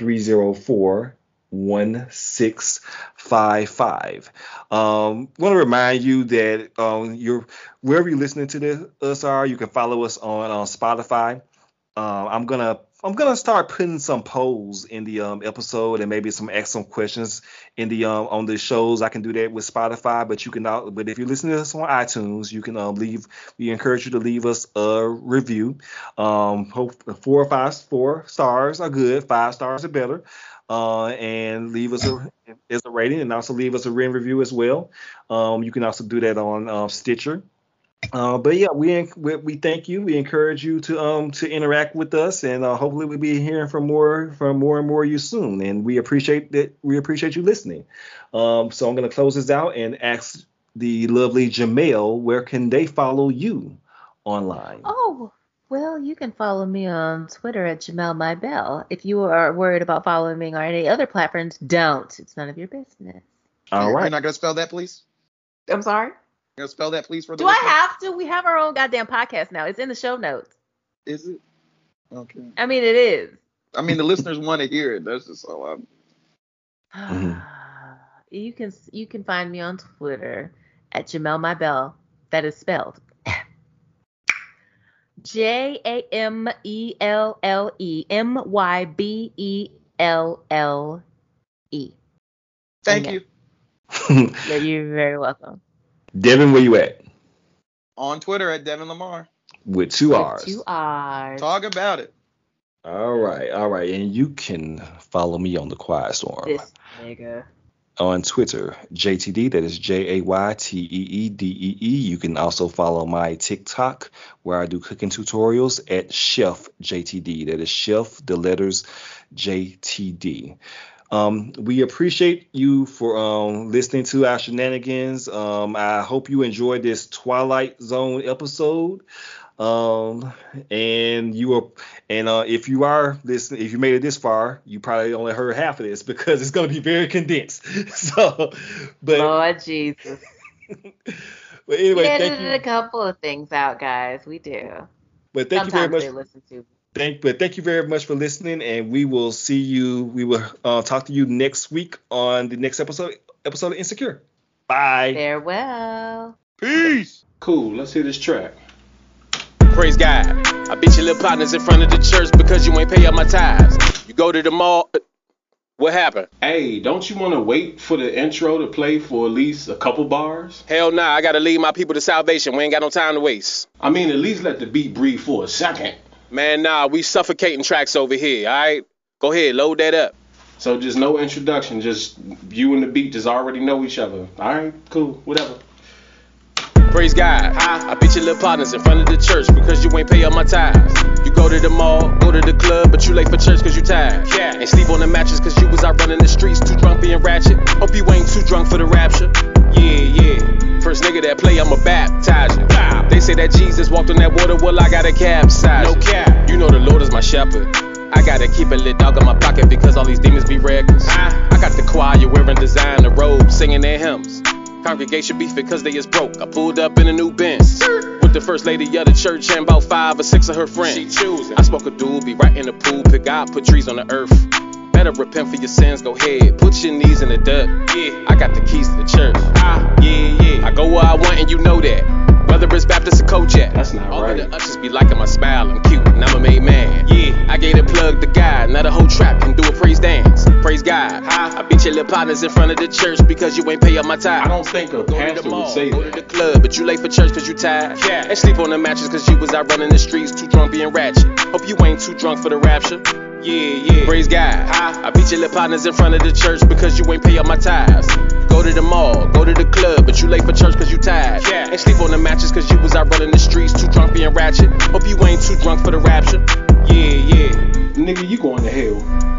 205-304-1655. Want to remind you that wherever you're listening to us are, you can follow us on Spotify. I'm gonna start putting some polls in the episode, and maybe ask some questions in the on the shows. I can do that with Spotify, but you can. But if you're listening to us on iTunes, you can leave. We encourage you to leave us a review. Four stars are good. 5 stars are better. And leave us a rating, and also leave us a review as well. You can also do that on Stitcher. But yeah, we thank you. We encourage you to interact with us, and hopefully we'll be hearing from more and more of you soon. And we appreciate that. We appreciate you listening. So I'm gonna close this out and ask the lovely Jamel, where can they follow you online? Oh, well, you can follow me on Twitter at JamelMyBell. If you are worried about following me on any other platforms, don't. It's none of your business. All right. You're not gonna spell that, please. I'm sorry. Gonna spell that, please, for the listeners? I have to? We have our own goddamn podcast now. It's in the show notes. Is it? Okay. I mean, it is. I mean, the listeners want to hear it. That's just all I'm... You can find me on Twitter at JamelMyBell. That is spelled JamelLemybelle. Thank you. Yeah, you're very welcome. Devin, where you at? On Twitter at Devin Lamar. With 2 R's. Talk about it. All right. And you can follow me on the Quiet Storm. This nigga. On Twitter, JTD, that is JAYTEEDEE. You can also follow my TikTok, where I do cooking tutorials, at Chef JTD. That is Chef, the letters JTD. We appreciate you for listening to our shenanigans. I hope you enjoyed this Twilight Zone episode. If you are listening, if you made it this far, you probably only heard half of this because it's going to be very condensed. So, but Lord Jesus. But anyway, we edited a couple of things out, guys. We do. But thank you very much. Sometimes they listen to. Thank you very much for listening, and we will see you. We will talk to you next week on the next episode of Insecure. Bye. Farewell. Peace. Cool. Let's hear this track. Praise God. I beat your little partners in front of the church because you ain't pay up my tithes. You go to the mall. What happened? Hey, don't you want to wait for the intro to play for at least a couple bars? Hell nah. I got to lead my people to salvation. We ain't got no time to waste. I mean, at least let the beat breathe for a second. Man, nah, we suffocating tracks over here, all right? Go ahead, load that up. So just no introduction, just you and the beat just already know each other. All right, cool, whatever. Praise God. I beat your little partners in front of the church because you ain't pay up my tithes. You go to the mall, go to the club, but you late for church because you tired. Yeah. And sleep on the mattress because you was out running the streets, too drunk being ratchet. Hope you ain't too drunk for the rapture. Yeah. First nigga that play, I'ma baptize you. They say that Jesus walked on that water, well, I got a capsize. No cap. You know the Lord is my shepherd. I gotta keep a little dog in my pocket because all these demons be reckless. I got the choir wearing designer robes, singing their hymns. Congregation beef because they is broke. I pulled up in a new Benz with the first lady of the church and about 5 or 6 of her friends. She choosing. I smoke a doobie right in the pool, pick out, put trees on the earth. Better repent for your sins, go ahead, put your knees in the dirt. Yeah, I got the keys to the church. Yeah. I go where I want and you know that. Whether it's Baptist or Kojak, that's not all right. All of the ushers be liking my smile, I'm cute and I'm a made man. Yeah, I gave the plug to God, now the whole trap can do a praise dance. Praise God. I beat your little partners in front of the church because you ain't pay up my time. I don't think a pastor would say that. Go to the club, but you late for church cause you tired. Yeah. And sleep on the mattress cause you was out running the streets, too drunk being ratchet. Hope you ain't too drunk for the rapture. Yeah. Praise God. I beat your little partners in front of the church because you ain't pay up my tithes. Go to the mall, go to the club, but you late for church cause you tired. Yeah. And sleep on the mattress cause you was out running the streets, too drunk being ratchet. Hope you ain't too drunk for the rapture. Yeah. Nigga, you going to hell.